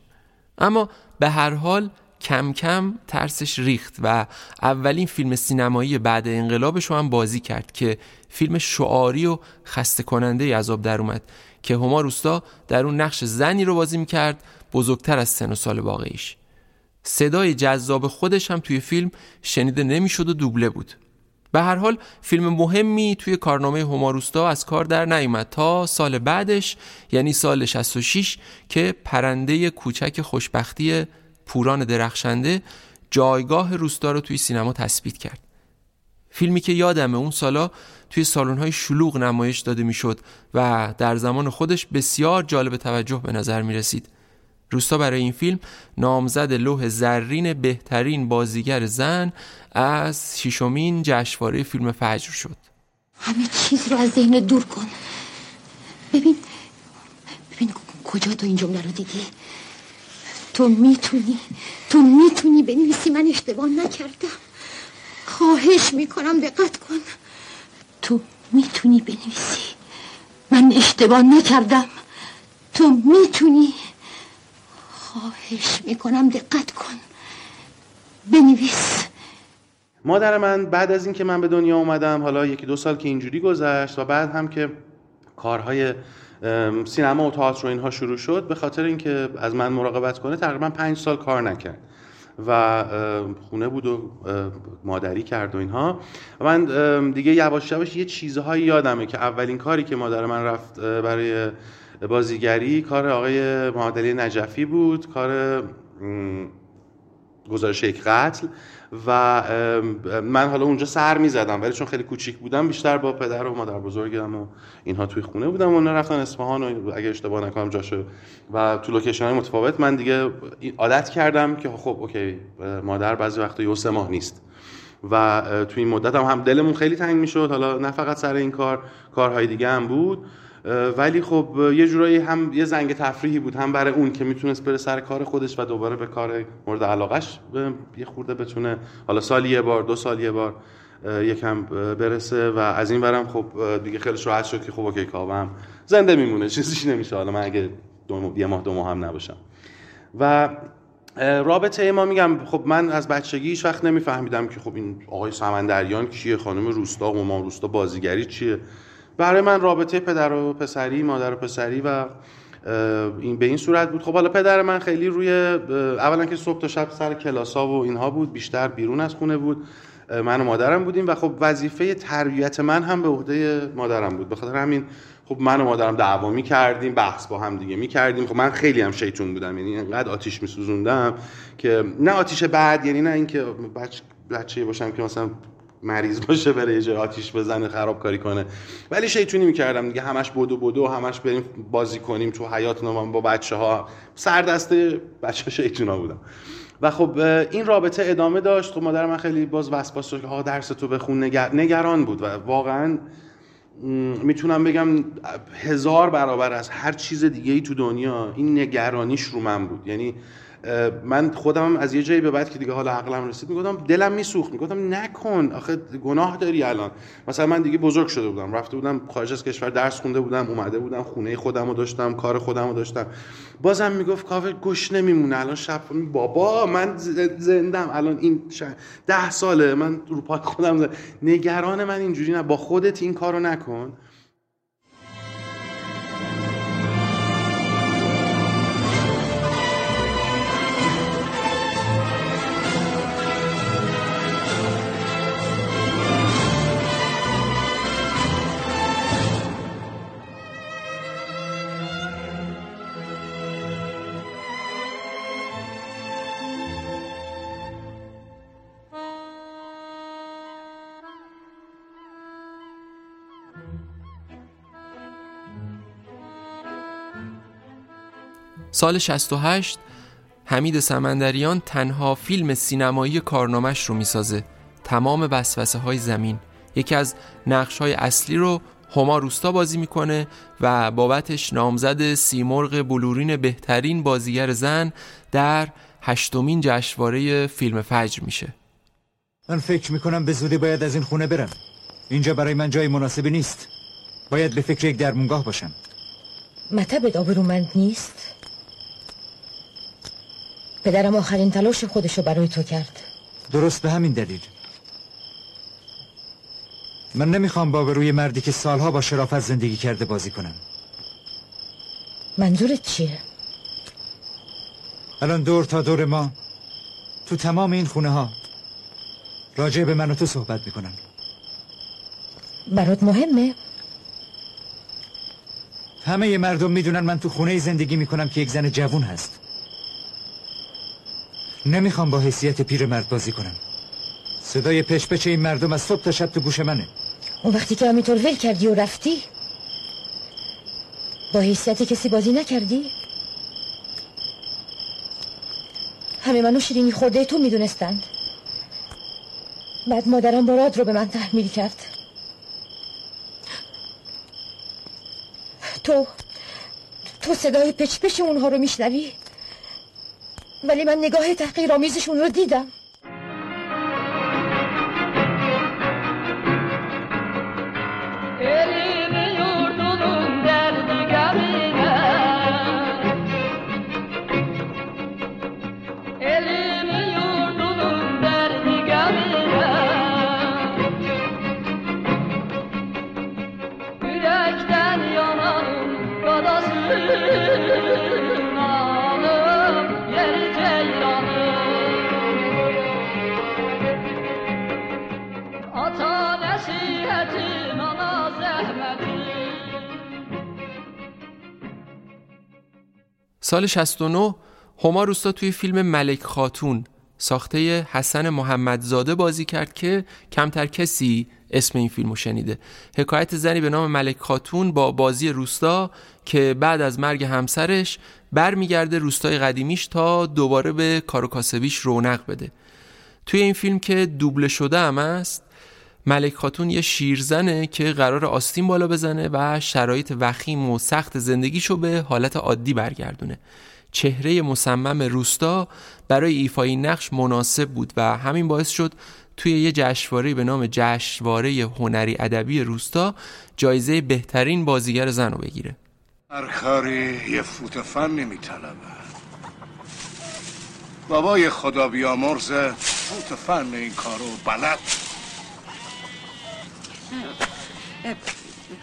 اما به هر حال کم کم ترسش ریخت و اولین فیلم سینمایی بعد انقلابش رو هم بازی کرد که فیلم شعاری و خسته کننده عذاب در اومد که هما روستا در اون نقش زنی رو بازی میکرد بزرگتر از سن و سال واقعیش. صدای جذاب خودش هم توی فیلم شنیده نمیشد و دوبله بود. به هر حال فیلم مهمی توی کارنامه هما روستا از کار در نیامد تا سال بعدش، یعنی سال 66 که پرنده کوچک خوشبختی پوران درخشنده جایگاه روستا رو توی سینما تثبیت کرد. فیلمی که یادمه اون سالا توی سالن‌های شلوغ نمایش داده میشد و در زمان خودش بسیار جالب توجه به نظر می رسید. روستا برای این فیلم نامزد لوح زرین بهترین بازیگر زن از 6th جشنواره فیلم فجر شد. همه چیز رو از ذهن دور کن. ببین کجا تو این جمله رو دیدی؟ تو میتونی بنویسی. من اشتباه نکردم. خواهش میکنم دقت کن. تو میتونی بنویسی. من اشتباه نکردم. تو میتونی. خواهش میکنم دقت کن. بنویس. مادر من بعد از این که من به دنیا اومدم، حالا 1-2 سال که اینجوری گذشت و بعد هم که کارهای سینما و تئاتر و اینها شروع شد، به خاطر اینکه از من مراقبت کنه تقریبا 5 سال کار نکرد و خونه بود و مادری کرد و اینها. من دیگه یواش یواش یه چیزهایی یادمه که اولین کاری که مادر من رفت برای بازیگری کار آقای محمدعلی نجفی بود، کار گزارش یک قتل و من حالا اونجا سر می‌زدم، ولی چون خیلی کوچیک بودم بیشتر با پدر و مادر بزرگم و اینها توی خونه بودم و اونا رفتن اصفهان و اگه اشتباه نکنم جاشو و تو لوکیشن‌های متفاوت. من دیگه عادت کردم که خب اوکی مادر بعضی وقتا یه سه ماه نیست و تو این مدت هم دلمون خیلی تنگ می‌شد، حالا نه فقط سر این کار، کارهای دیگه هم بود، ولی خب یه جورایی هم یه زنگ تفریحی بود هم برای اون که میتونست بره سر کار خودش و دوباره به کار مورد علاقه‌اش یه خورده بتونه حالا سال یه بار دو سال یه بار یکم برسه و از این برم خب دیگه خیلی راحت شد که خب اوکی کاوه‌ام زنده میمونه، چیزیش نمیشه حالا من اگه دو ماه هم نباشم. و رابطه ما میگم خب من از بچگی هیچ وقت نمیفهمیدم که خب این آقای سمندریان کیه، خانم روستا، هما روستا بازیگری چیه. برای من رابطه پدر و پسری، مادر و پسری و این به این صورت بود. خب حالا پدر من خیلی روی اولا که صبح تا شب سر کلاس‌ها و اینها بود، بیشتر بیرون از خونه بود، من و مادرم بودیم و خب وظیفه تربیت من هم به عهده مادرم بود. به خاطر همین خب من و مادرم دعوا می‌کردیم، بحث با هم دیگه می‌کردیم. خب من خیلی هم شیطون بودم، یعنی انقدر آتیش می‌سوزوندم که نه آتیش بعد، یعنی نه اینکه بچه‌ای باشم که مثلا مریض باشه برای اجاره آتیش بزنه خرابکاری کنه، ولی شیطونی میکردم دیگه، همش بدو همش بریم بازی کنیم تو حیاط نمون با بچه‌ها، سر دست بچه‌ها شیطونا بودم. و خب این رابطه ادامه داشت. خب مادر من خیلی باز وسواس داشت که آقا درس تو بخون، نگران بود و واقعا میتونم بگم 1000 برابر از هر چیز دیگه‌ای تو دنیا این نگرانیش رو من بود. یعنی من خودم از یه جایی به بعد که دیگه حالا عقلم رسید میگفتم دلم میسوخت، میگفتم نکن آخه گناه داری الان. مثلا من دیگه بزرگ شده بودم، رفته بودم خارج از کشور درس خونده بودم، اومده بودم خونه خودم رو داشتم، کار خودم رو داشتم، بازم میگفت کاوه گشنه میمونه الان شب. بابا من زندم الان، این 10 ساله من رو پای خودم زندم. نگران من اینجوری نه، با خودت این کارو نکن. سال 68 حمید سمندریان تنها فیلم سینمایی کارنامش رو میسازه، تمام وسوسه های زمین. یکی از نقش های اصلی رو هما روستا بازی میکنه و بابتش نامزد سیمرغ بلورین بهترین بازیگر زن در 8مین جشنواره فیلم فجر میشه. من فکر میکنم به زودی باید از این خونه برم، اینجا برای من جای مناسبی نیست، باید به فکر یک درمونگاه باشم. مطبت آبرومند نیست؟ پدرم آخرین تلاش خودشو برای تو کرد. درست به همین دلیل. من نمیخوام با روی مردی که سالها با شرافت زندگی کرده بازی کنم. منظورت چیه؟ الان دور تا دور ما تو تمام این خونه ها راجع به من و تو صحبت میکنن. برات مهمه؟ همه مردم میدونن من تو خونه زندگی میکنم که یک زن جوون هست. نمیخوام با حیثیت پیر مرد بازی کنم. صدای پشپچ این مردم از صبح تا شب تو گوش منه. اون وقتی که همینطور ول کردی و رفتی با حیثیت کسی بازی نکردی؟ همه منو شیرینی خورده تو میدونستند، بعد مادرم باراد رو به من تحمیل کرد. تو صدای پشپچ اونها رو میشنوی؟ ولی من نگاه تحقیرآمیزشون رو دیدم. سال 69 هما روستا توی فیلم ملک خاتون ساخته حسن محمدزاده بازی کرد که کمتر کسی اسم این فیلمو شنیده. حکایت زنی به نام ملک خاتون با بازی روستا که بعد از مرگ همسرش برمیگرده روستای قدیمیش تا دوباره به کار و کاسبیش رونق بده. توی این فیلم که دوبله شده هم است، ملک خاتون یه شیرزنه که قرار آستین بالا بزنه و شرایط وخیم و سخت زندگیشو به حالت عادی برگردونه. چهره مصمم روستا برای ایفای نقش مناسب بود و همین باعث شد توی یه جشنواره به نام جشنواره هنری ادبی روستا جایزه بهترین بازیگر زن رو بگیره. هر کاری یه فوت فن نمی‌طلبه. بابای خدا بیامرز فوت فن این کارو بلد.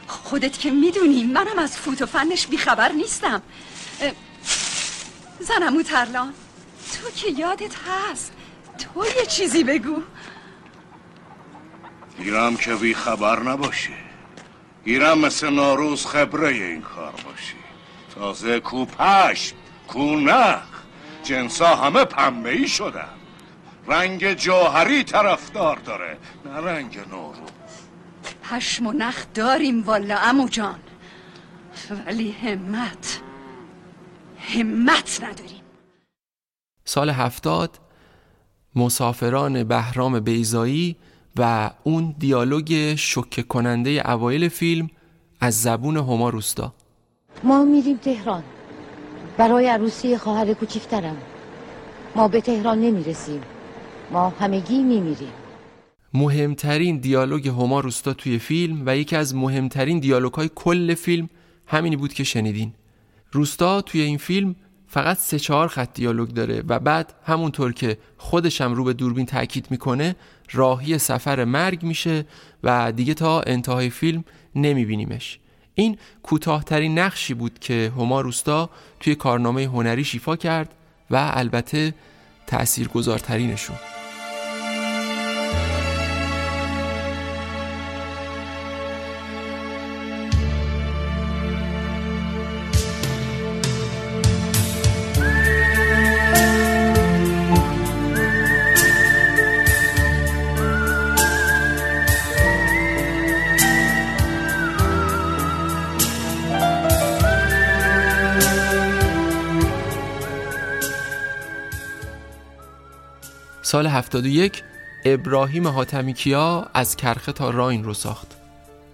خودت که میدونی منم از فوت و فنش بیخبر نیستم. زنمو ترلان، تو که یادت هست، تو یه چیزی بگو. گیرم که بی خبر نباشی، گیرم مثل ناروز خبره این کار باشی. تازه کو پشم، کو نخ، جنسا همه پنبه‌ای شدن. رنگ جوهری طرفدار داره، نه رنگ ناروز. پشم و نخ داریم والا عمو جان، ولی همت نداریم. سال 70 مسافران بهرام بیضایی و اون دیالوگ شوکه کننده اوایل فیلم از زبون هما روستا. ما میریم تهران برای عروسی خواهر کوچیک‌ترم. ما به تهران نمیرسیم، ما همگی میمیریم. مهمترین دیالوگ هما روستا توی فیلم و یکی از مهمترین دیالوگ‌های کل فیلم همینی بود که شنیدین. روستا توی این فیلم فقط 3-4 خط دیالوگ داره و بعد همونطور که خودش هم رو به دوربین تأکید میکنه راهی سفر مرگ میشه و دیگه تا انتهای فیلم نمیبینیمش. این کوتاه‌ترین نقشی بود که هما روستا توی کارنامه هنری شیفا کرد و البته تأثیرگذارترینشون. سال 71 ابراهیم حاتمی کیا از کرخه تا راین رو ساخت.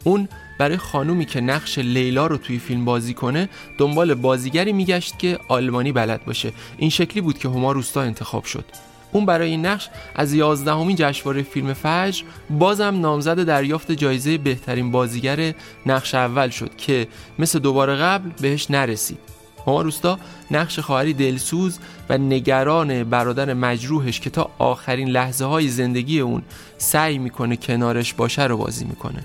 اون برای خانومی که نقش لیلا رو توی فیلم بازی کنه دنبال بازیگری میگشت که آلمانی بلد باشه. این شکلی بود که هما روستا انتخاب شد. اون برای این نقش از 11مین جشنواره فیلم فجر بازم نامزد دریافت جایزه بهترین بازیگر نقش اول شد که مثل دوباره قبل بهش نرسید. هما روستا نقش خواهری دلسوز و نگران برادر مجروحش که تا آخرین لحظه های زندگی اون سعی میکنه کنارش باشه رو بازی میکنه.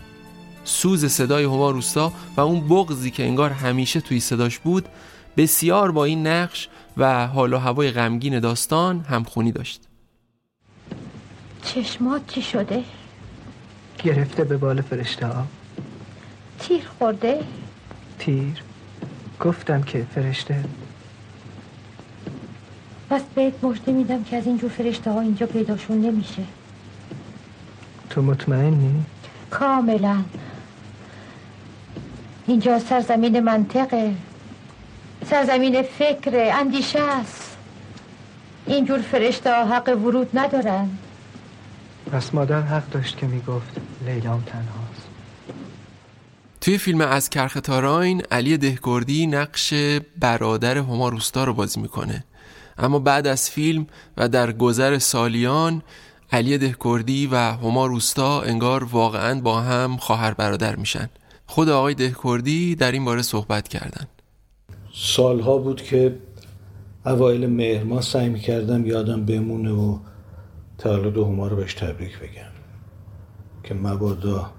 سوز صدای هما روستا و اون بغضی که انگار همیشه توی صداش بود بسیار با این نقش و حال و هوای غمگین داستان همخونی داشت. چشمات چی شده؟ گرفته به بال فرشته ها. تیر خورده؟ تیر؟ گفتم که فرشته. پس بهت مژده میدم که از اینجور فرشته ها اینجا پیداشون نمیشه. تو مطمئنی؟ کاملا. اینجا سرزمین منطقه، سرزمین فکر، اندیشه است. اینجور فرشته ها حق ورود ندارن. پس مادر حق داشت که میگفت لیلام تنهاست. توی فیلم از کرخه تا راین علی دهکردی نقش برادر هما روستا رو بازی میکنه، اما بعد از فیلم و در گذر سالیان علی دهکردی و هما روستا انگار واقعاً با هم خواهر برادر میشن. خود آقای دهکردی در این باره صحبت کردن. سالها بود که اوایل مهر ماه سعی میکردم یادم بمونه و تولد هما رو بهش تبریک بگم که مبادا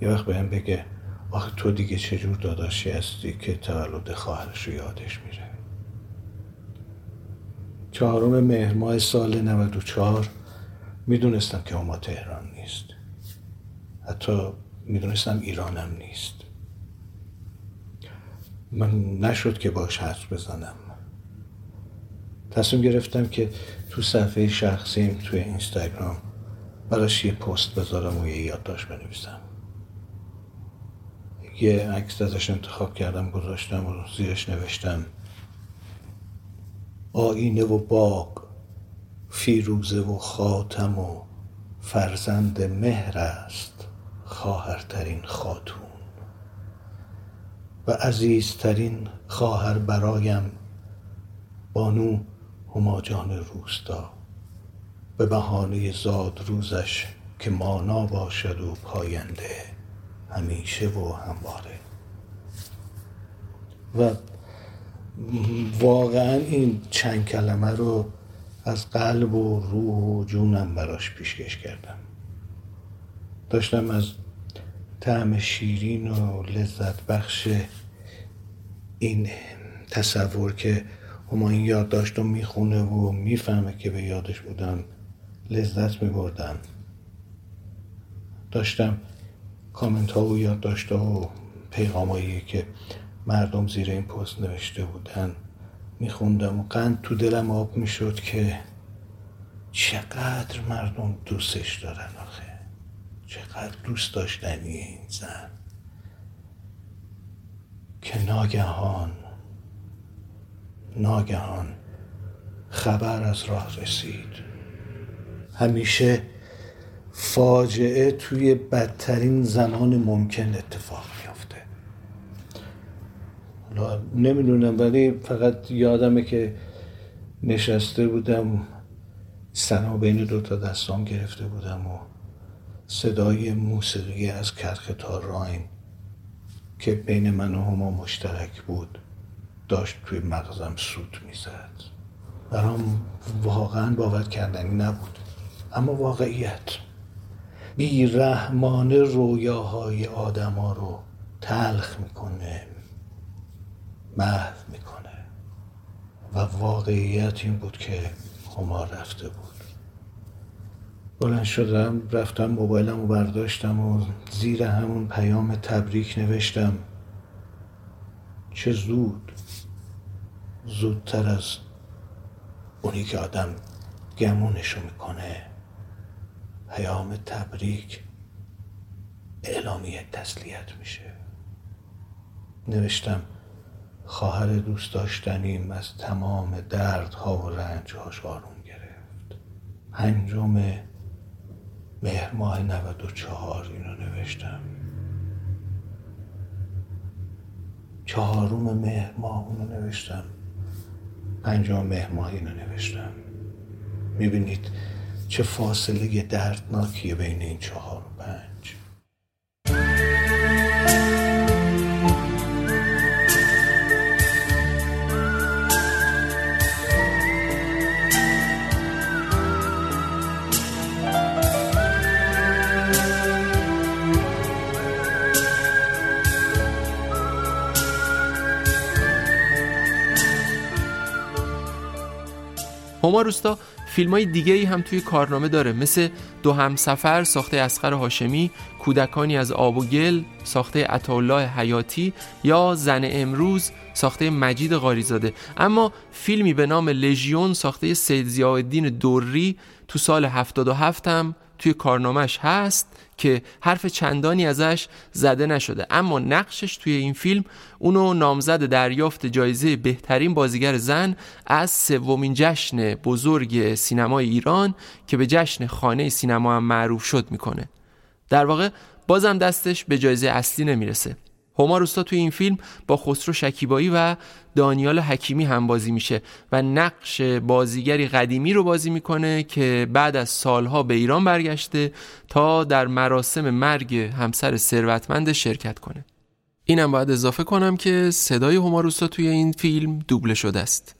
یه وقت بهم بگه آخه تو دیگه چجور داداشی هستی که تولد خواهرش رو یادش میره. 4 مهر ماه سال 94 میدونستم که هما تهران نیست، حتی میدونستم ایرانم نیست. من نشد که باش حرف بزنم، تصمیم گرفتم که تو صفحه شخصیم توی اینستاگرام براش یه پست بذارم و یه یادداشت بنویسم. یه عکس ازش انتخاب کردم گذاشتم و زیرش نوشتم آینه و باغ، فیروزه و خاتم و فرزند مهر است خواهرترین خاتون و عزیزترین خواهر برایم بانو هما جان روستا به بهانه زاد روزش که مانا باشد و پاینده همیشه و همواره. و واقعا این چند کلمه رو از قلب و روح و جونم براش پیشکش کردم. داشتم از طعم شیرین و لذت بخش این تصور که هما این یادداشت رو میخونه و میفهمه که به یادش بودم لذت میبردم. داشتم کامنت ها و یادداشت ها و پیغام هایی که مردم زیر این پست نوشته بودن میخوندم و قند تو دلم آب میشد که چقدر مردم دوستش دارن، آخه چقدر دوست داشتنی این زن که ناگهان خبر از راه رسید. همیشه فاجعه توی بدترین زمان ممکن اتفاق میافته. نمیدونم ولی فقط یادمه که نشسته بودم، سرم بین دوتا دستام گرفته بودم و صدای موسیقی از کرخ تار راین که بین من و هما مشترک بود داشت توی مغزم سوت میزد. برام واقعا باور کردنی نبود، اما واقعیت بیرحمانه رویاهای آدم ها رو تلخ میکنه، محو میکنه. و واقعیت این بود که هما رفته بود. بلند شدم، رفتم موبایلم رو برداشتم و زیر همون پیام تبریک نوشتم چه زودتر از اونی که آدم گمونشو میکنه. پیام تبریک اعلامیه تسلیت میشه. نوشتم خواهر دوست داشتنیم از تمام دردها و رنجهاش آروم گرفت. 5 مهر ماه 94 اینو نوشتم. 4 مهر ماه اونو نوشتم. 5 مهر ماه اینو نوشتم. میبینید چه فاصله دردناکیه بین این 4 و 5. هما روستا فیلم‌های دیگه‌ای هم توی کارنامه داره، مثل دو همسفر ساخته اصغر هاشمی، کودکانی از آب و گل ساخته عطاالله حیاتی یا زن امروز ساخته مجید قاریزاده. اما فیلمی به نام لژیون ساخته سید ضیاءالدین دوری تو سال 77 هم توی کارنامه‌اش هست که حرف چندانی ازش زده نشده، اما نقشش توی این فیلم اونو نامزد دریافت جایزه بهترین بازیگر زن از 3 جشن بزرگ سینمای ایران که به جشن خانه سینما هم معروف شد میکنه. در واقع بازم دستش به جایزه اصلی نمیرسه. هما روستا توی این فیلم با خسرو شکیبایی و دانیال حکیمی هم بازی میشه و نقش بازیگری قدیمی رو بازی میکنه که بعد از سالها به ایران برگشته تا در مراسم مرگ همسر ثروتمند شرکت کنه. اینم باید اضافه کنم که صدای هما روستا توی این فیلم دوبله شده است.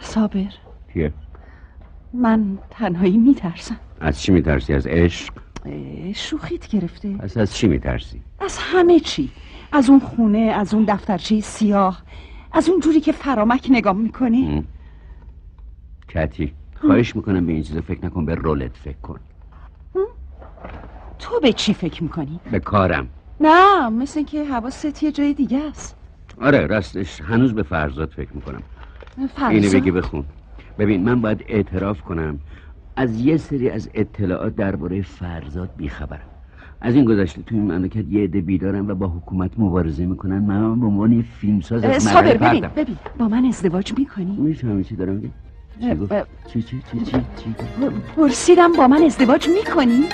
صابر کیه؟ من تنهایی میترسم. از چی میترسی؟ از عشق؟ شوخیت گرفته. از چی میترسی؟ از همه چی. از اون خونه، از اون دفترچه سیاه، از اون جوری که فرامک نگاه میکنی. کتی خواهش میکنم به این چیزا فکر نکن، به رولت فکر کن. تو به چی فکر میکنی؟ به کارم. نه، مثل که حواست یه جای دیگه است. آره راستش هنوز به فرزاد فکر میکنم. فرزاد؟ اینو بگی بخون. ببین، من باید اعتراف کنم از یه سری از اطلاعات درباره فرزاد بیخبرم. از این گذشته توی این مملکت یه عده بیدارن و با حکومت مبارزه میکنن، من به عنوان فیلمساز از مرحله پردم. ببین با من ازدواج میکنی؟ میفهمی چی دارم میگم؟ چی؟ پرسیدم با من ازدواج میکنی؟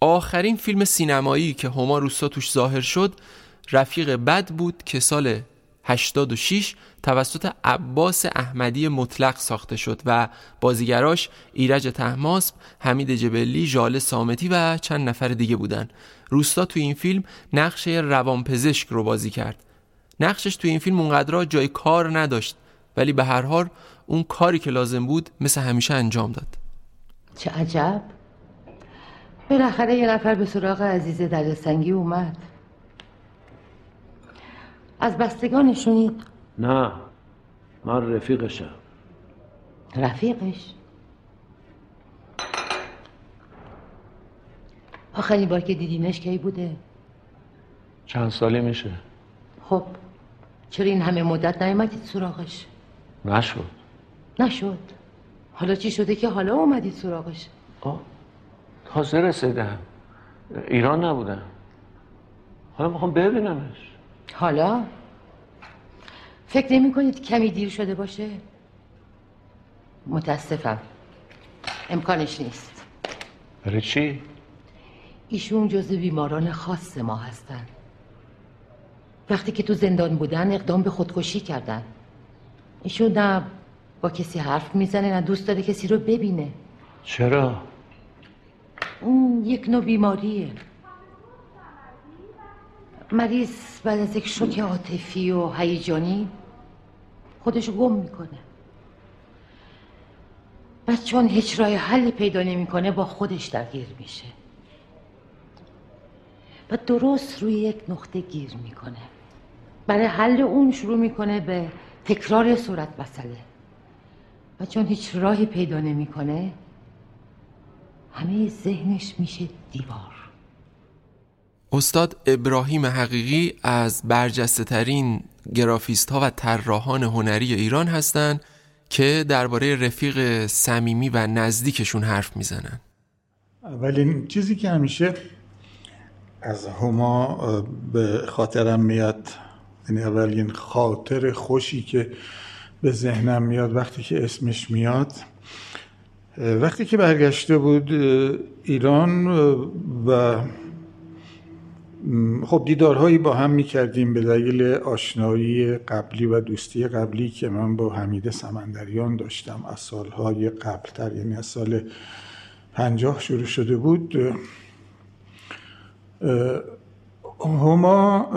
آخرین فیلم سینمایی که هما روستا توش ظاهر شد رفیق بد بود که سال 86 توسط عباس احمدی مطلق ساخته شد و بازیگراش ایرج طهماسب، حمید جبلی، ژاله صامتی و چند نفر دیگه بودن. روستا تو این فیلم نقش روانپزشک رو بازی کرد. نقشش تو این فیلم اونقدرها جای کار نداشت، ولی به هر حال اون کاری که لازم بود مثل همیشه انجام داد. چه عجب، بالاخره یه نفر به سراغ عزیز دلستنگی اومد. از بستگان شنید؟ نه، من رفیقشم. رفیقش؟ آخرین بار که دیدینش کی بوده؟ چند سالی میشه. خب چرا این همه مدت نیومدید سراغش؟ نشد. حالا چی شده که حالا اومدید سراغش؟ تازه رسیدم، ایران نبودم. حالا میخوام ببینمش. حالا؟ فکر نمی کنید کمی دیر شده باشه؟ متاسفم، امکانش نیست. برای چی؟ ایشون جزو بیماران خاص ما هستن. وقتی که تو زندان بودن اقدام به خودکشی کردن. ایشون نه با کسی حرف میزنه، نه دوست داره کسی رو ببینه. چرا؟ اون یک نوع بیماریه. مریض بعد از یک شوک عاطفی و هیجانی خودشو گم میکنه. بعد چون هیچ راه حلی پیدا نمیکنه با خودش درگیر میشه و درست روی یک نقطه گیر میکنه. برای حل اون شروع میکنه به تکرار صورت مسئله و چون هیچ راهی پیدا نمیکنه همه ذهنش میشه دیوار. استاد ابراهیم حقیقی از برجسته ترین گرافیست ها و طراحان هنری ایران هستند که درباره رفیق صمیمی و نزدیکشون حرف میزنن. اولین چیزی که همیشه از هما به خاطرم میاد، یعنی اولین خاطر خوشی که به ذهنم میاد وقتی که اسمش میاد، وقتی که برگشته بود ایران و خب دیدارهایی با هم میکردیم به دلیل آشنایی قبلی و دوستی قبلی که من با حمید سمندریان داشتم از سالهای قبلتر، یعنی از سال 50 شروع شده بود. هما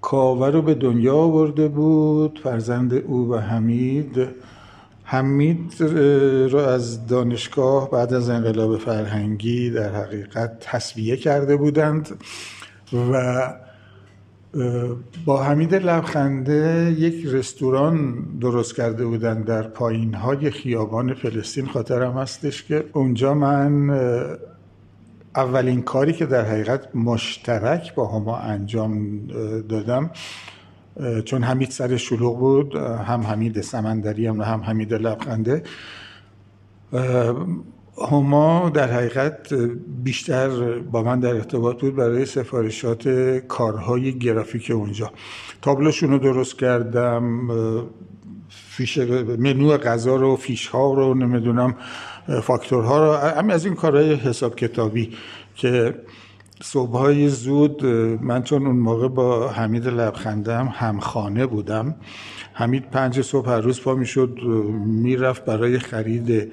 کاوه رو به دنیا آورده بود، فرزند او و حمید رو از دانشگاه بعد از انقلاب فرهنگی در حقیقت تسویه کرده بودند و با حمید لبخنده یک رستوران درست کرده بودند در پایین‌های خیابان فلسطین. خاطرم هستش که اونجا من اولین کاری که در حقیقت مشترک با هما انجام دادم، چون حمید سر شلوغ بود، هم حمید سمندری و هم حمید لبخنده، هما در حقیقت بیشتر با من در ارتباط بود برای سفارشات کارهای گرافیک اونجا. تابلوشون رو درست کردم، منو غذا رو، فیش ها رو، نمیدونم فاکتورها رو، همین از این کارهای حساب کتابی که صبحای زود من، چون اون موقع با حمید لبخنده همخانه بودم، حمید 5 صبح هر روز پا میشد میرفت برای خرید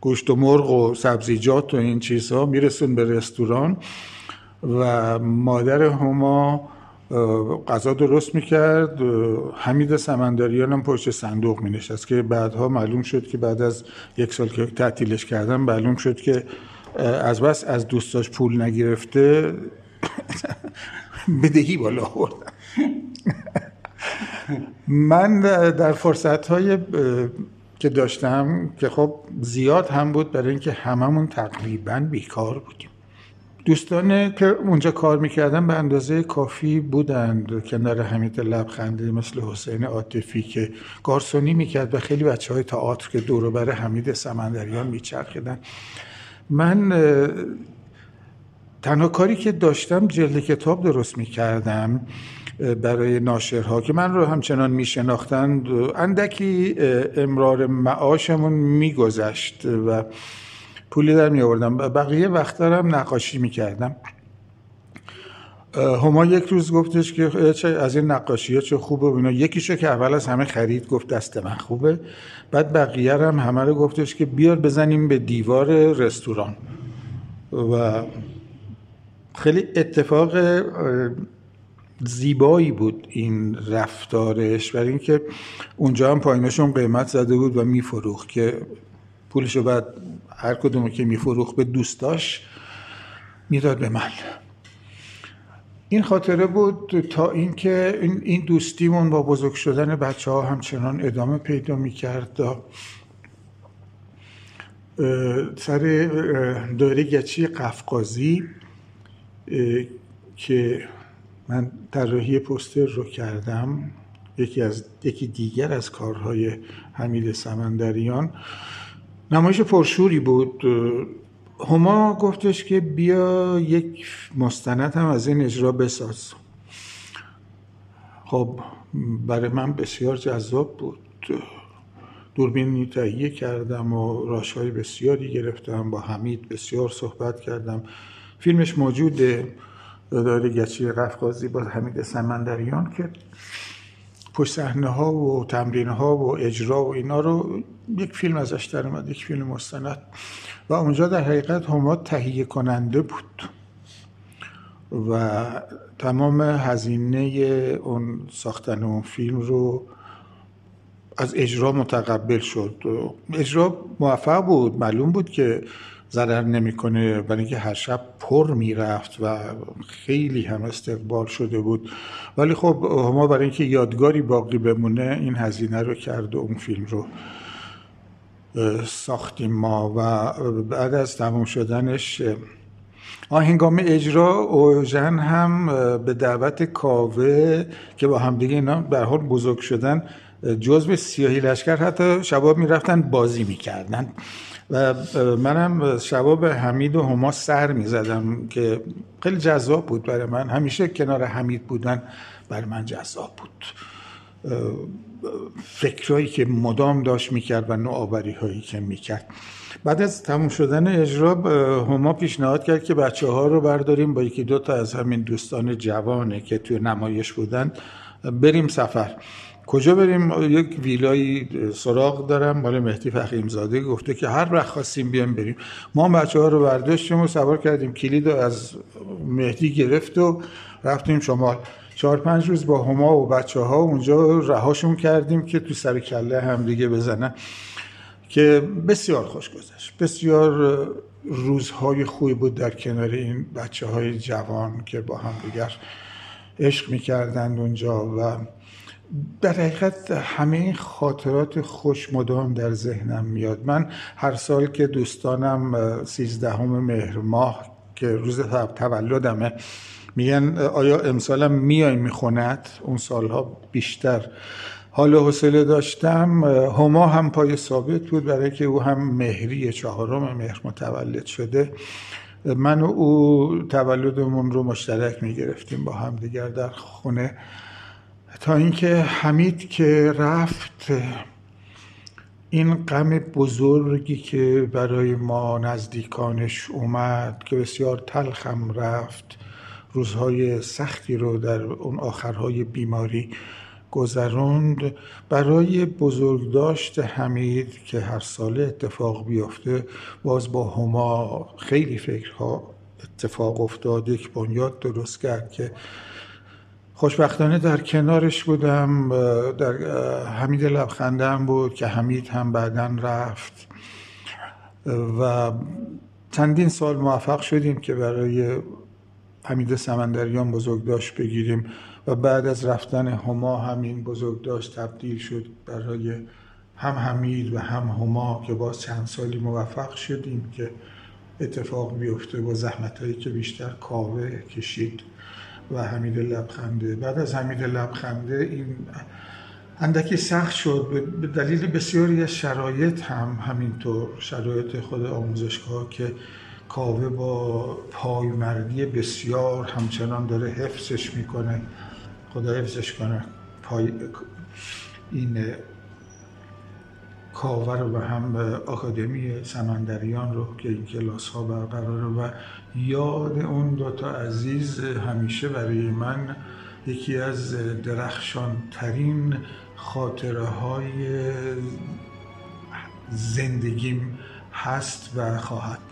گوشت و مرغ و سبزیجات و این چیزها، میرسون به رستوران و مادر هما غذا درست میکرد، حمید سمندریان هم پشت صندوق مینشست که بعدها معلوم شد که بعد از 1 سال که تعطیلش کردم معلوم شد که از بس از دوستاش پول نگرفته بدهی بالا آوردن من در فرصت‌های که داشتم که خب زیاد هم بود، برای اینکه هممون تقریباً بیکار بودیم، دوستان که اونجا کار میکردن به اندازه کافی بودند. کنار حمید لبخندی مثل حسین عاطفی که گارسونی میکرد و خیلی بچه های تئاتر که دور و بر حمید سمندریان میچرخیدن. من تنها کاری که داشتم جلد کتاب درست میکردم برای ناشرها که من رو همچنان میشناختند. اندکی امرار معاشمون میگذشت و پولی در می آوردم. بقیه وقتا هم نقاشی می کردم. هما یک روز گفتش که چه از این نقاشی ها چه خوبه و اینا. یکیشو که اول از همه خرید، گفت دست من خوبه. بعد بقیه هم همه رو گفتش که بیار بزنیم به دیوار رستوران. و خیلی اتفاق زیبایی بود این رفتارش، برای اینکه اونجا هم پایینشون قیمت زده بود و می فروخت که پولشو بعد هر کدومو که میفروخت به دوستاش میداد به من. این خاطره بود تا اینکه این دوستیمون با بزرگ شدن بچه‌ها همچنان ادامه پیدا می‌کرد. سر دوره گچی قفقازی که من طراحی پوستر رو کردم، یکی دیگر از کارهای حمید سمندریان، نمایش پرشوری بود. هما گفتش که بیا یک مستند هم از این اجرا بساز. خب برای من بسیار جذاب بود. دوربین تهیه کردم و راش‌های بسیاری گرفتم، با حمید بسیار صحبت کردم. فیلمش موجوده، داره گچی قفقازی با حمید سمندریان، که پشت صحنه ها و تمرین ها و اجرا و اینا رو یک فیلم ازش در اومد، یک فیلم مستند. و اونجا در حقیقت هما تهیه کننده بود و تمام هزینه اون ساختن اون فیلم رو از اجرا متقبل شد. اجرا موفق بود، معلوم بود که ضرر نمیکنه، برای اینکه هر شب پر میرفت و خیلی هم استقبال شده بود. ولی خب هما برای اینکه یادگاری باقی بمونه این هزینه رو کرد و اون فیلم رو ساختیم ما. و بعد از تمام شدنش هنگام اجرا اوژن هم به دعوت کاوه که با همدیگه اینا به هر حال بزرگ شدن جزو سیاهی لشکر، حتی شباب میرفتن بازی میکردن و منم شباب حمید و هما سر میزدم که خیلی جذاب بود برای من. همیشه کنار حمید بودن برای من جذاب بود. فکرهایی که مدام داشت میکرد و نوآوری هایی که میکرد. بعد از تموم شدن اجرا هما پیشنهاد کرد که بچه ها رو برداریم با یکی دو تا از همین دوستان جوانه که توی نمایش بودن، بریم سفر. کجا بریم؟ یک ویلای سراغ دارم مال مهدی فخیم زاده، گفته که هر وقت خواستیم بیام بریم. ما بچه‌ها رو برداشتیم و سوار کردیم، کلید رو از مهدی گرفت و رفتیم شمال. 4-5 روز با هما و بچه‌ها اونجا رهاشون کردیم که تو سر کله هم دیگه بزنن، که بسیار خوش گذشت. بسیار روزهای خوبی بود در کنار این بچه‌های جوان که با هم دیگر عشق می‌کردند اونجا. و در حقیقت همه این خاطرات خوش مدام در ذهنم میاد. من هر سال که دوستانم 13 مهر ماه که روز تولدمه میگن آیا امسالم میای میخوند، اون سالها بیشتر حال و حوصله داشتم. هما هم پای ثابت بود، برای که او هم مهریه، 4 مهر متولد شده. من و او تولدمون رو مشترک میگرفتیم با هم دیگر در خونه، تا اینکه حمید که رفت، این غم بزرگی که برای ما نزدیکانش اومد که بسیار تلخم رفت، روزهای سختی رو در اون آخرهای بیماری گذروند. برای بزرگداشت حمید که هر ساله اتفاق بیفته، باز با هما خیلی فکرها اتفاق افتاد. یک بنیاد درست کرد که خوشبختانه در کنارش بودم. در حمید لبخنده هم بود که حمید هم بعداً رفت و چندین سال موفق شدیم که برای حمید سمندریان بزرگداشت بگیریم. و بعد از رفتن هما همین بزرگداشت تبدیل شد برای هم حمید و هم هما، که باز چند سالی موفق شدیم که اتفاق بیفته با زحمتایی که بیشتر کاوه کشید و حمید لبخنده. بعد از حمید لبخنده این اندکی سخت شد به دلیل بسیاری از شرایط، هم همینطور شرایط خود آموزشگاه که کاوه با پایمردی بسیار همچنان داره حفظش میکنه، خدا حفظش کنه، این کاوه رو و هم آکادمی سمندریان رو که این کلاس ها برقراره. و یاد اون دوتا عزیز همیشه برای من یکی از درخشان ترین خاطره های زندگیم هست و خواهد بود.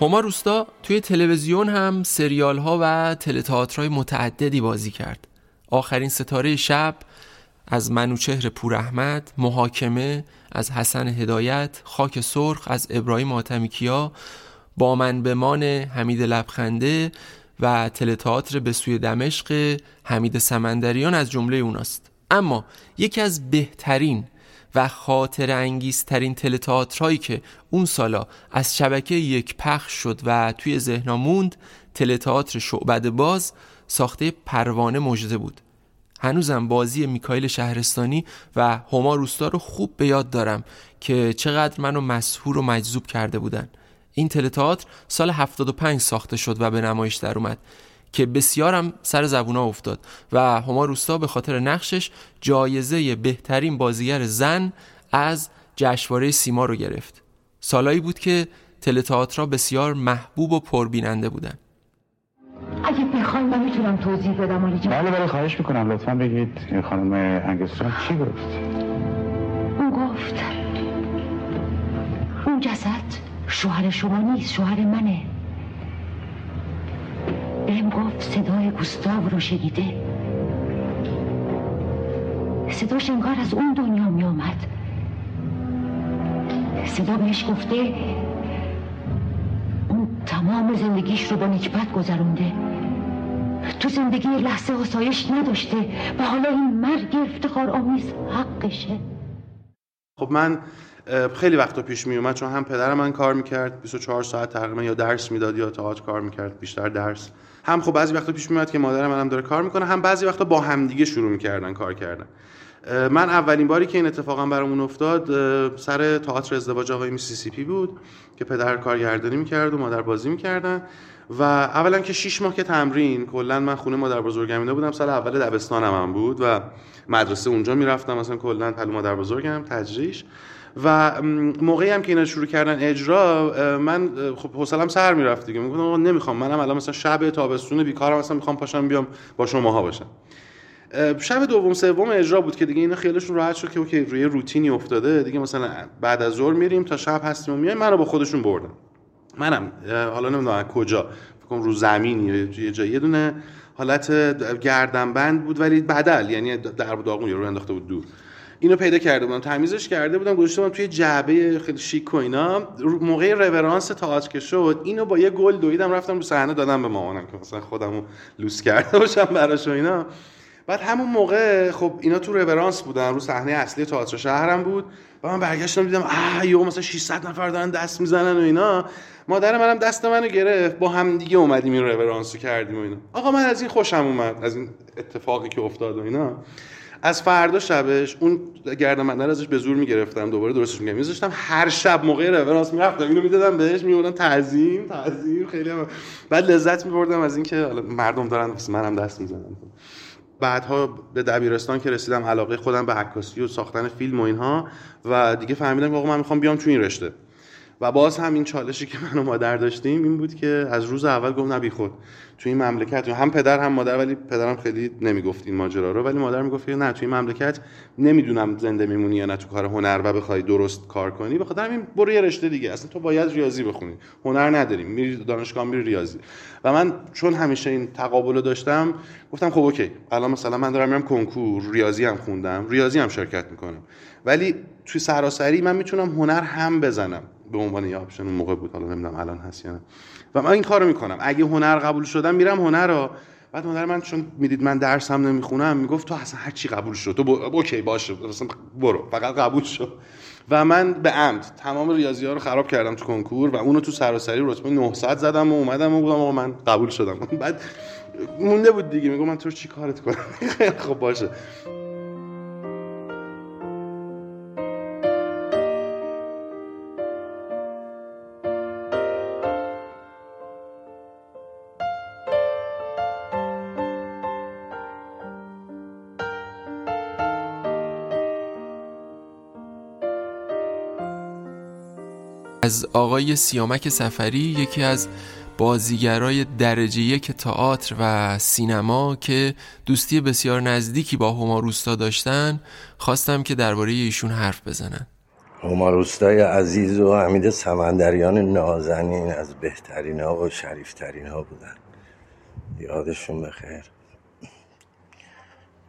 هما روستا توی تلویزیون هم سریال ها و تئاترهای متعددی بازی کرد. آخرین ستاره شب از منوچهر پور احمد، محاکمه از حسن هدایت، خاک سرخ از ابراهیم حاتمی کیا، با من به مان حمید لبخنده و تئاتر به سوی دمشق حمید سمندریان از جمله اوناست. اما یکی از بهترین و خاطر انگیزترین تئاترهایی که اون سالا از شبکه یک پخش شد و توی ذهنم موند، تئاتر شعبده باز ساخته پروانه مژده بود. هنوزم بازی میکائیل شهرستانی و هما روستا رو خوب به یاد دارم که چقدر منو مسحور و مجذوب کرده بودن. این تئاتر سال 75 ساخته شد و به نمایش در اومد که بسیارم سر زبونا افتاد و هما روستا به خاطر نقشش جایزه بهترین بازیگر زن از جشنواره سیما رو گرفت. سالایی بود که تئاترها بسیار محبوب و پربیننده بودن. اگه بخواید من میتونم توضیح بدم علی جان. بله خواهش میکنم، لطفاً بگید خانم انگستران چی گفت؟ اون گفت اون جسد شوهر شما نیست، شوهر منه. بهم گفت صدای گوستاو رو شنیده، صداش انگار از اون دنیا می آمد. صدا بهش گفته اون تمام زندگیش رو با نکبت گذرونده، تو زندگی لحظه آسایش نداشته و حالا این مرگ افتخار آمیز حقشه. خب من خیلی وقتا پیش می اومد، چون هم پدر من کار میکرد 24 ساعت تقریبا، یا درس میداد یا تئاتر کار میکرد، بیشتر درس. هم خب بعضی وقتا پیش می اومد که مادر منم داره کار میکنه، هم بعضی وقتا با هم دیگه شروع میکردن کار کردن. من اولین باری که این اتفاقا برامون افتاد سر تئاتر ازدواج آقای میسیسیپی بود که پدر کارگردانی میکرد و مادر بازی میکردن. و اولا که 6 ماه که تمرین، کلا من خونه مادر بزرگم اینا بودم، سال اول دبستانم هم بود و مدرسه اونجا میرفتم، مثلا کلا پلو مادر بزرگم تدریس. و موقعی هم که اینا شروع کردن اجرا، من خب حوصله‌ام سر میرفت دیگه، میگفتم آقا نمیخوام، منم الان مثلا شب تابستون بیکارم، مثلا میخوام پاشم بیام با شماها باشم. شب دوم سوم اجرا بود که دیگه اینا خیالشون راحت شد که اوکی روی روتینی افتاده دیگه، مثلا بعد از ظهر میریم تا شب هستیم و میایم. منو با خودشون بردن، منم حالا نمیدونم کجا، فکر کنم رو زمین یه جایی، یه دونه حالت گردنبند بود ولی بدل، یعنی در داغون یارو انداخته بود دور. اینو پیدا کرده بودم، تمیزش کرده بودم، گذاشته بودم توی جعبه خیلی شیک و اینا. موقع رورانس تئاتر که شد، اینو با یه گل دویدم رفتم رو صحنه دادم به مامانم که مثلا خودمو لوس کرده باشم براش و اینا. بعد همون موقع خب اینا تو رورانس بودن، رو صحنه اصلی تئاتر شهرم بود و من برگشتم دیدم یهو مثلا 600 نفر دارن دست میزنن و اینا. مادر منم دست منو گرفت، با هم دیگه اومدیم این رورانسو کردیم و اینا. آقا من از این خوشم اومد، از این اتفاقی که افتاد و اینا. از فردا شبش اون گردنبنده رو ازش به زور میگرفتم، دوباره درستش میگم، میذاشتم هر شب موقع رورانس میرفتم اینو میدادم بهش، میوردن تعظیم خیلی هم. بعد لذت میبردم از اینکه مردم دارن واسه منم دست میزنن. بعدها به دبیرستان که رسیدم علاقه خودم به عکاسی و ساختن فیلم و اینها و دیگه فهمیدم که آقا من میخوام بیام تو این رشته. و باز همین چالشی که من و مادر داشتیم این بود که از روز اول گفت نه بیخود تو این مملکت، هم پدر هم مادر، ولی پدرم خیلی نمیگفت این ماجرا رو، ولی مادر میگفت نه تو این مملکت نمیدونم زنده میمونی یا نه تو کار هنر و بخوای درست کار کنی، بخاطر همین برو یه رشته دیگه، اصلا تو باید ریاضی بخونی، هنر نداریم، میری دانشگاه میری ریاضی. و من چون همیشه این تقابلو داشتم گفتم خب اوکی، الان مثلا من دارم میرم کنکور، ریاضی هم خوندم، ریاضی هم شرکت میکنم، ولی تو سراسری من میتونم هنر هم بزنم به عنوان یه آپشن اون موقع بود، حالا نمیدونم الان هست یا نه. و من این کارو میکنم، اگه هنر قبول شدم میرم هنرا. بعد مادر من چون میدید من درس هم نمیخونم میگفت تو اصلا هر چی قبول شد تو اوکی باشه، اصلا برو فقط قبول شو. و من به عمد تمام ریاضی ها رو خراب کردم تو کنکور و اونو تو سراسری رتبه 900 زدم و اومدم و گفتم آقا من قبول شدم. بعد مونده بود دیگه، میگم من تو چی کارت کنم. خب باشه. از آقای سیامک صفری، یکی از بازیگرای درجه یک تئاتر و سینما که دوستی بسیار نزدیکی با هما روستا داشتن، خواستم که درباره ایشون حرف بزنن. هما روستای عزیز و حمید سمندریان نازنین از بهترین ها و شریفترین ها بودن، یادشون بخیر،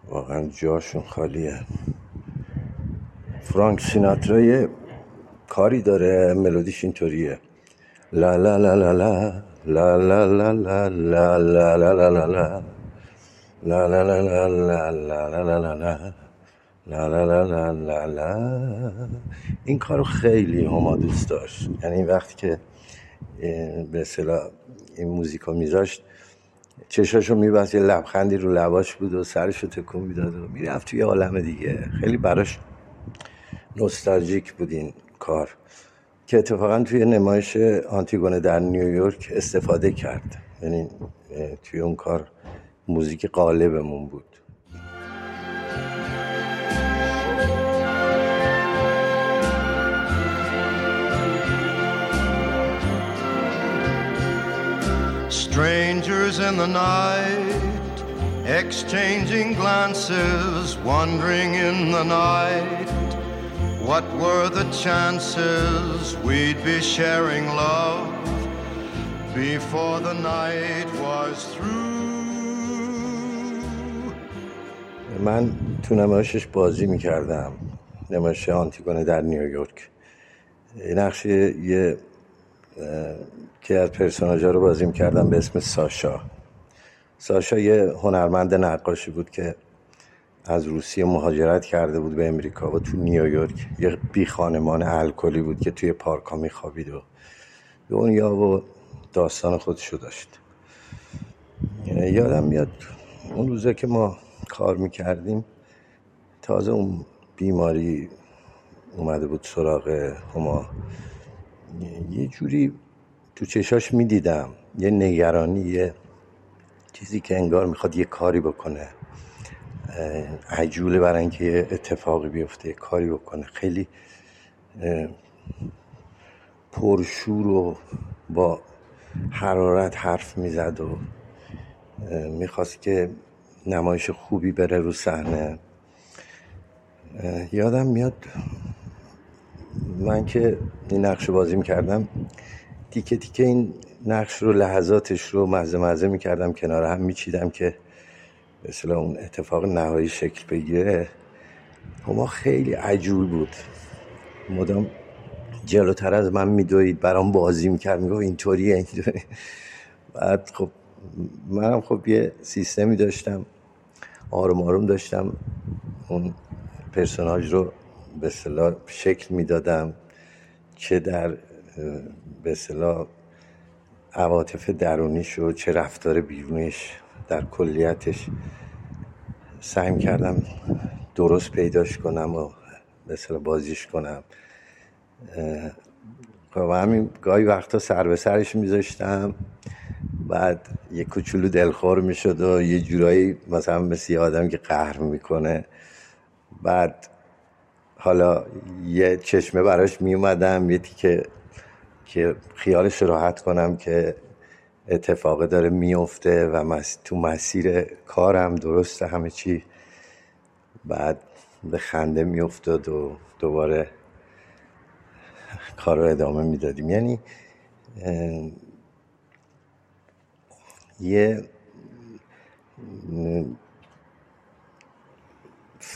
واقعا جاشون خالیه. فرانک سیناترای کاری داره، ملودیش اینطوریه: لا لا لا لا لا لا لا لا لا لا لا لا لا لا لا لا لا لا لا لا لا لا لا لا لا. این کارو خیلی هما دوست داشت، یعنی وقتی که به اصطلاح این موزیکو میذاشت چشاشو میبست، یه لبخندی رو لباش بود و سرشو تکون میداد و میرفت توی عالم دیگه. خیلی براش نوستالژیک بودین کار که اتفاقا توی نمایش آنتیگونه در نیویورک استفاده کرد، یعنی توی اون کار موزیک قالبمون بود. Strangers in the night exchanging glances, wandering in the night. What were the chances we'd be sharing love before the night was through. من تو نمایشش بازی می‌کردم، نمایش آنتیگونه در نیویورک. نقش یه که از پرسوناژا رو بازی می‌کردم به اسم ساشا. ساشا یه هنرمند نقاشی بود که از روسیه مهاجرت کرده بود به امریکا و تو نیویورک یه بی خانمان الکلی بود که توی پارکا میخوابید و دنیا و داستان خودشو داشت. یادم میاد اون روزا که ما کار میکردیم تازه اون بیماری اومده بود سراغ هما، یه جوری تو چشاش میدیدم یه نگرانی، یه چیزی که انگار میخواد یه کاری بکنه، عجوله برای اینکه یه اتفاقی بیفته، کاری بکنه، خیلی پرشور و با حرارت حرف میزد و میخواست که نمایش خوبی بره رو صحنه. یادم میاد من که این نقش بازی میکردم تیکه تیکه این نقش رو، لحظاتش رو مزه میکردم کنار هم میچیدم که مثلا اون اتفاق نهایی شکل بگیره. هما خیلی عجول بود، مدام جلوتر از من میدوید، برام بازی میکرد، میگفت اینطوریه اینطوریه. بعد خب منم خب یه سیستمی داشتم، آروم آروم داشتم اون پرسوناج رو به اصطلاح شکل میدادم که در به اصطلاح عواطف درونیش و چه رفتار بیرونیش در کلیتش سعی کردم درست پیداش کنم و به اصطلاح بازیش کنم و همین گاهی وقتا سر به سرش میذاشتم، بعد یه کوچولو دلخور میشد و یه جورایی مثلا مثل یه آدم که قهر میکنه، بعد حالا یه چشمه براش میومدم یه تیکه که خیالش راحت کنم که اتفاقی داره میفته و تو مسیر کارم درسته همه چی، بعد به خنده میافتاد و دوباره کار رو ادامه میدادیم. یعنی یه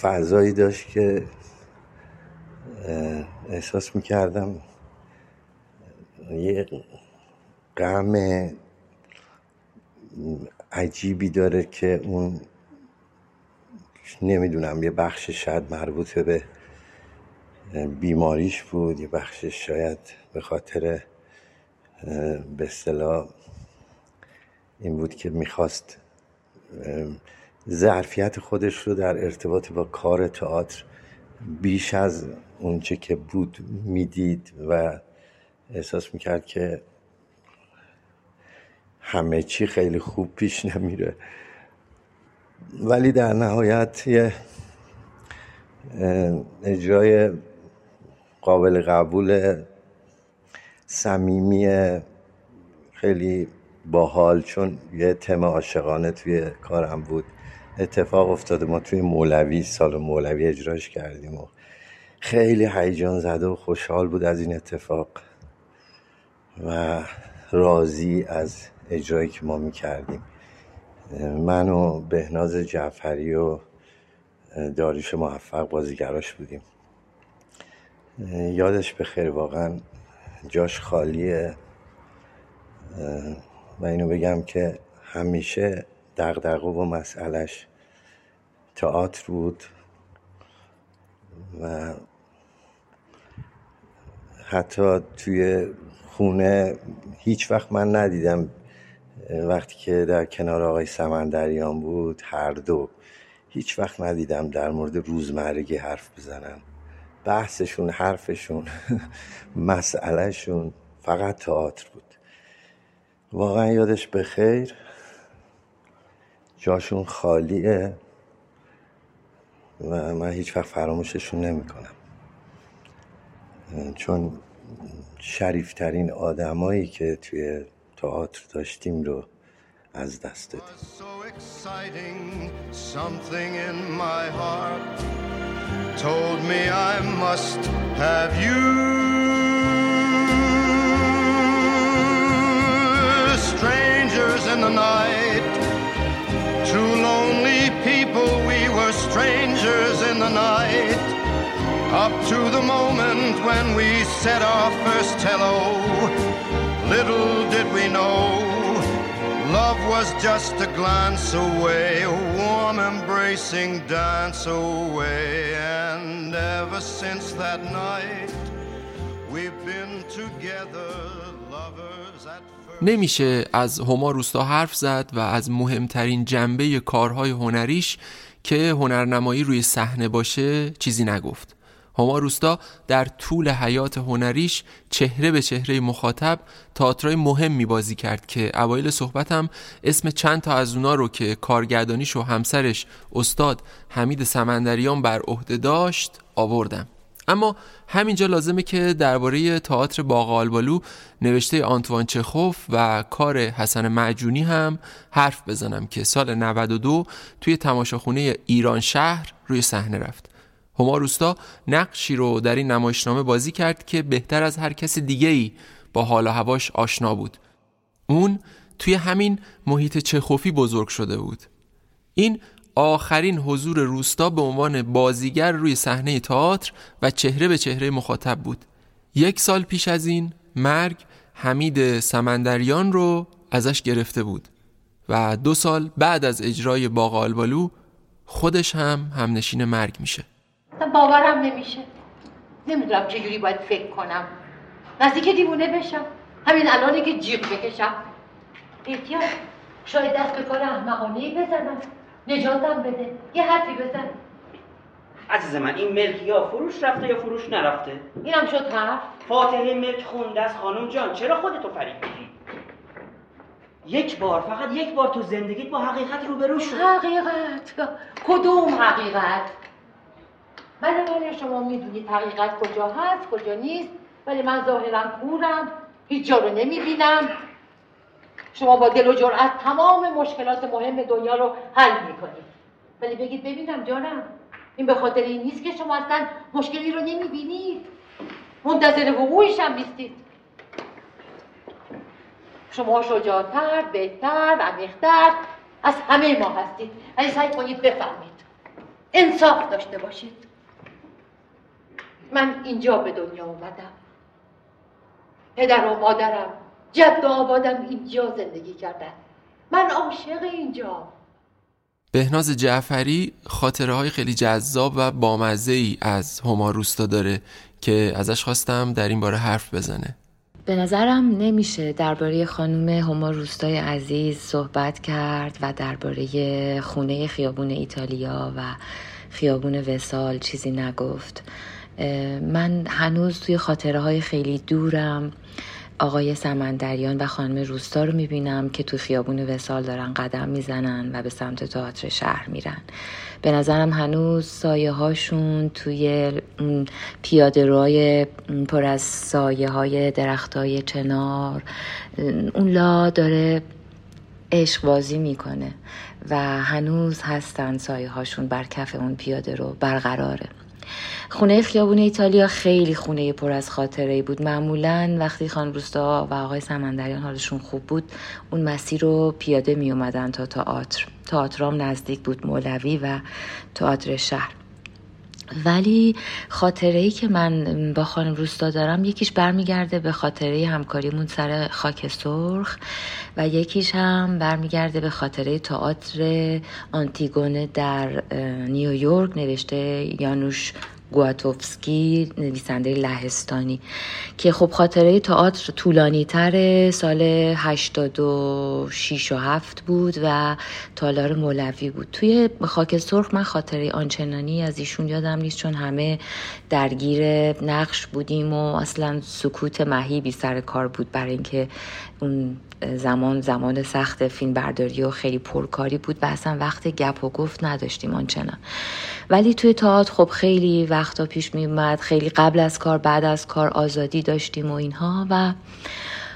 فضایی داشت که احساس میکردم یه غم عجیبی داره که اون نمیدونم یه بخش شاید مربوط به بیماریش بود، یه بخش شاید به خاطر به اصطلاح این بود که میخواست ظرفیت خودش رو در ارتباط با کار تئاتر بیش از اونچه که بود میدید و احساس میکرد که همه چی خیلی خوب پیش نمیره، ولی در نهایت یه اجرای قابل قبول صمیمی خیلی باحال، چون یه تم عاشقانه توی کارم بود اتفاق افتاده. ما توی مولوی سال مولوی اجراش کردیم و خیلی هیجان زده و خوشحال بود از این اتفاق و راضی از اجرایی که ما میکردیم. من و بهناز جعفری و داریوش موفق بازیگراش بودیم. یادش بخیر، واقعا جاش خالیه و اینو بگم که همیشه دغدغه و مسئلهش تئاتر بود و حتی توی خونه هیچ وقت من ندیدم وقتی که در کنار آقای سمندریان بود، هر دو هیچ وقت ندیدم در مورد روزمرگی حرف بزنن. بحثشون، حرفشون، مسئلهشون فقط تئاتر بود. واقعا یادش بخیر، جاشون خالیه و من هیچ وقت فراموششون نمی کنم، چون شریفترین آدمایی که توی تئاتر داشتیم رو از دست دادیم. Strangers in the night, two lonely people, we were strangers in the night, up to the moment when we said our first hello. Little did we know, love was just a glance away, a warm embracing dance away, and ever since that night, we've been together, lovers at first. نمیشه از هما روستا حرف زد و از مهمترین جنبه کارهای هنریش که هنرنمایی روی صحنه باشه چیزی نگفت. هما روستا در طول حیات هنریش چهره به چهره مخاطب تئاترای مهمی بازی کرد که اوایل صحبتم اسم چند تا از اونا رو که کارگردانیش و همسرش استاد حمید سمندریان بر عهده داشت آوردم. اما همینجا لازمه که درباره تئاتر باغ آلبالو نوشته آنتوان چخوف و کار حسن معجونی هم حرف بزنم که سال 92 توی تماشاخونه ایران شهر روی صحنه رفت. هما روستا نقشی رو در این نمایشنامه بازی کرد که بهتر از هر کس دیگه‌ای با حال و هواش آشنا بود. اون توی همین محیط چخوفی بزرگ شده بود. این آخرین حضور روستا به عنوان بازیگر روی صحنه تئاتر و چهره به چهره مخاطب بود. یک سال پیش از این مرگ حمید سمندریان رو ازش گرفته بود و 2 سال بعد از اجرای باغ آلبالو خودش هم همنشین مرگ میشه. باورم نمیشه. نمیدونم چجوری باید فکر کنم. نزدیک دیوونه بشم. همین الانه که جیغ بکشم. احتیاط. شاید دست به کار احمقانه‌ای بزنم. نجاتم بده. یه حرفی بزن. عزیز من، این ملک یا فروش رفته یا فروش نرفته. اینم شد حرف. فاتحه ملک خونده است خانم جان. چرا خودتو فریب میدی؟ یک بار، فقط یک بار تو زندگیت با حقیقت روبرو شو. حقیقت؟ کدوم حقیقت؟ بله شما میدونید حقیقت کجا هست، کجا نیست. ولی من ظاهرا کورم، هیچ جا رو نمیبینم. شما با دل و جرأت تمام مشکلات مهم دنیا رو حل میکنید. ولی بگید ببینم جانم، این به خاطر این نیست که شما اصلا مشکلی رو نمیبینید، منتظر وقوعش هم نیستید. شما شجاعتر، بهتر، عمیق‌تر از همه ما هستید. ولی سعی کنید بفهمید، انصاف داشته باشید. من اینجا به دنیا اومدم، پدر و مادرم، جد و آبادم اینجا زندگی کردن. من عاشق اینجا. بهنام جعفری خاطره‌های خیلی جذاب و بامزه‌ای از هما روستا داره که ازش خواستم در این باره حرف بزنه. به نظرم نمیشه درباره خانم هما روستای عزیز صحبت کرد و درباره خونه خیابون ایتالیا و خیابون وصال چیزی نگفت. من هنوز توی خاطره‌های خیلی دورم آقای سمندریان و خانم روستا رو میبینم که تو خیابون وصال دارن قدم میزنن و به سمت تئاتر شهر میرن. به نظرم هنوز سایه هاشون توی پیاده روی پر از سایه های درخت های چنار اون لا داره عشق بازی میکنه و هنوز هستن سایه هاشون بر کف اون پیاده رو برقراره. خونه خیابون ایتالیا خیلی خونه پر از خاطره‌ای بود. معمولاً وقتی خانم روستا و آقای سمندریان حالشون خوب بود اون مسیر رو پیاده می اومدن تا تئاتر. تئاترام نزدیک بود، مولوی و تئاتر شهر. ولی خاطره‌ای که من با خانم روستا دارم یکیش برمیگرده به خاطره همکاریمون سر خاک سرخ و یکیش هم برمیگرده به خاطره تئاتر آنتیگونه در نیویورک نوشته یانوش گواتوفسکی، نویسنده لهستانی، که خب خاطره تئاتر طولانی تره، سال 86 و 7 بود و تالار مولوی بود. توی خاک سرخ من خاطره آنچنانی از ایشون یادم نیست چون همه درگیر نقش بودیم و اصلا سکوت مهیبی سر کار بود برای اینکه اون زمان سخت فیلم برداری و خیلی پرکاری بود و اصلا وقت گپ و گفت نداشتیم آنچنان. ولی توی تئاتر خب خیلی وقتا پیش می اومد، خیلی قبل از کار، بعد از کار آزادی داشتیم و اینها. و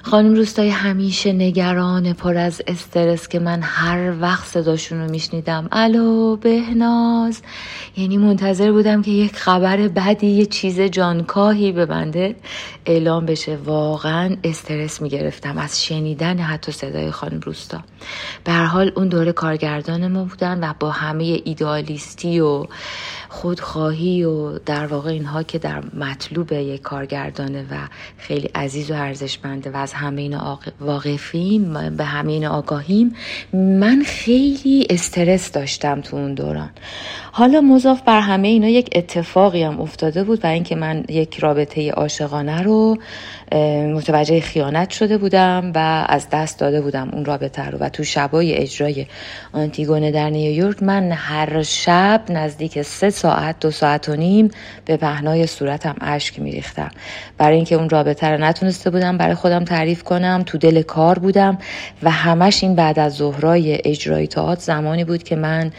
خانم روستای همیشه نگران، پر از استرس، که من هر وقت صداشون رو میشنیدم الو بهناز، یعنی منتظر بودم که یک خبر بدی، یه چیز جانکاهی به بنده اعلام بشه. واقعا استرس میگرفتم از شنیدن حتی صدای خانم روستا. به هر حال اون دوره کارگردان ما بودن و با همه ایدئالیستی و خودخواهی و در واقع اینها که در مطلوب یک کارگردانه و خیلی عزیز و ارزشمنده و از همه اینا واقفیم، به همه اینا آگاهیم، من خیلی استرس داشتم تو اون دوران. حالا مضاف بر همه اینا یک اتفاقی هم افتاده بود و اینکه من یک رابطه عاشقانه رو متوجه خیانت شده بودم و از دست داده بودم اون رابطه رو. و تو شبای اجرای آنتیگونه در نیویورک من هر شب نزدیک 3 ساعت، 2 ساعت و نیم به پهنای صورتم اشک میریختم برای اینکه اون رابطه رو نتونسته بودم برای خودم تعریف کنم. تو دل کار بودم و همش این بعد از ظهرای اجرای تئاتر زمانی بود که من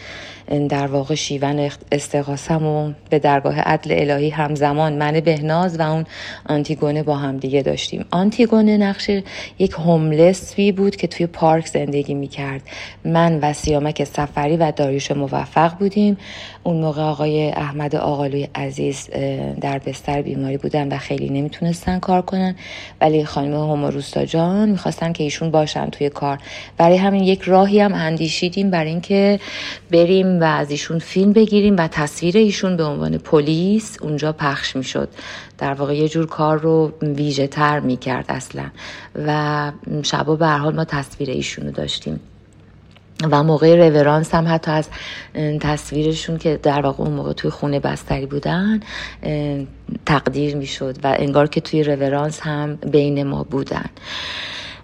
در واقع شیون استغاثم و به درگاه عدل الهی همزمان من بهناز و اون آنتیگونه با هم دیگه داشتیم. آنتیگونه نقش یک هوملسی بود که توی پارک زندگی میکرد. من و سیامک صفری و داریوش موفق بودیم. اون موقع آقای احمد آقالوی عزیز در بستر بیماری بودن و خیلی نمیتونستن کار کنن، ولی خانم هما روستا جان میخواستن که ایشون باشن توی کار. برای همین یک راهی هم اندیشیدیم برای اینکه بریم و از ایشون فیلم بگیریم و تصویر ایشون به عنوان پلیس اونجا پخش می شد. در واقع یه جور کار رو ویژه تر می کرد اصلا. و شبا به هر حال ما تصویر ایشون رو داشتیم و موقع رورانس هم حتی از تصویرشون که در واقع اون موقع توی خونه بستری بودن تقدیر میشد و انگار که توی رورانس هم بین ما بودن.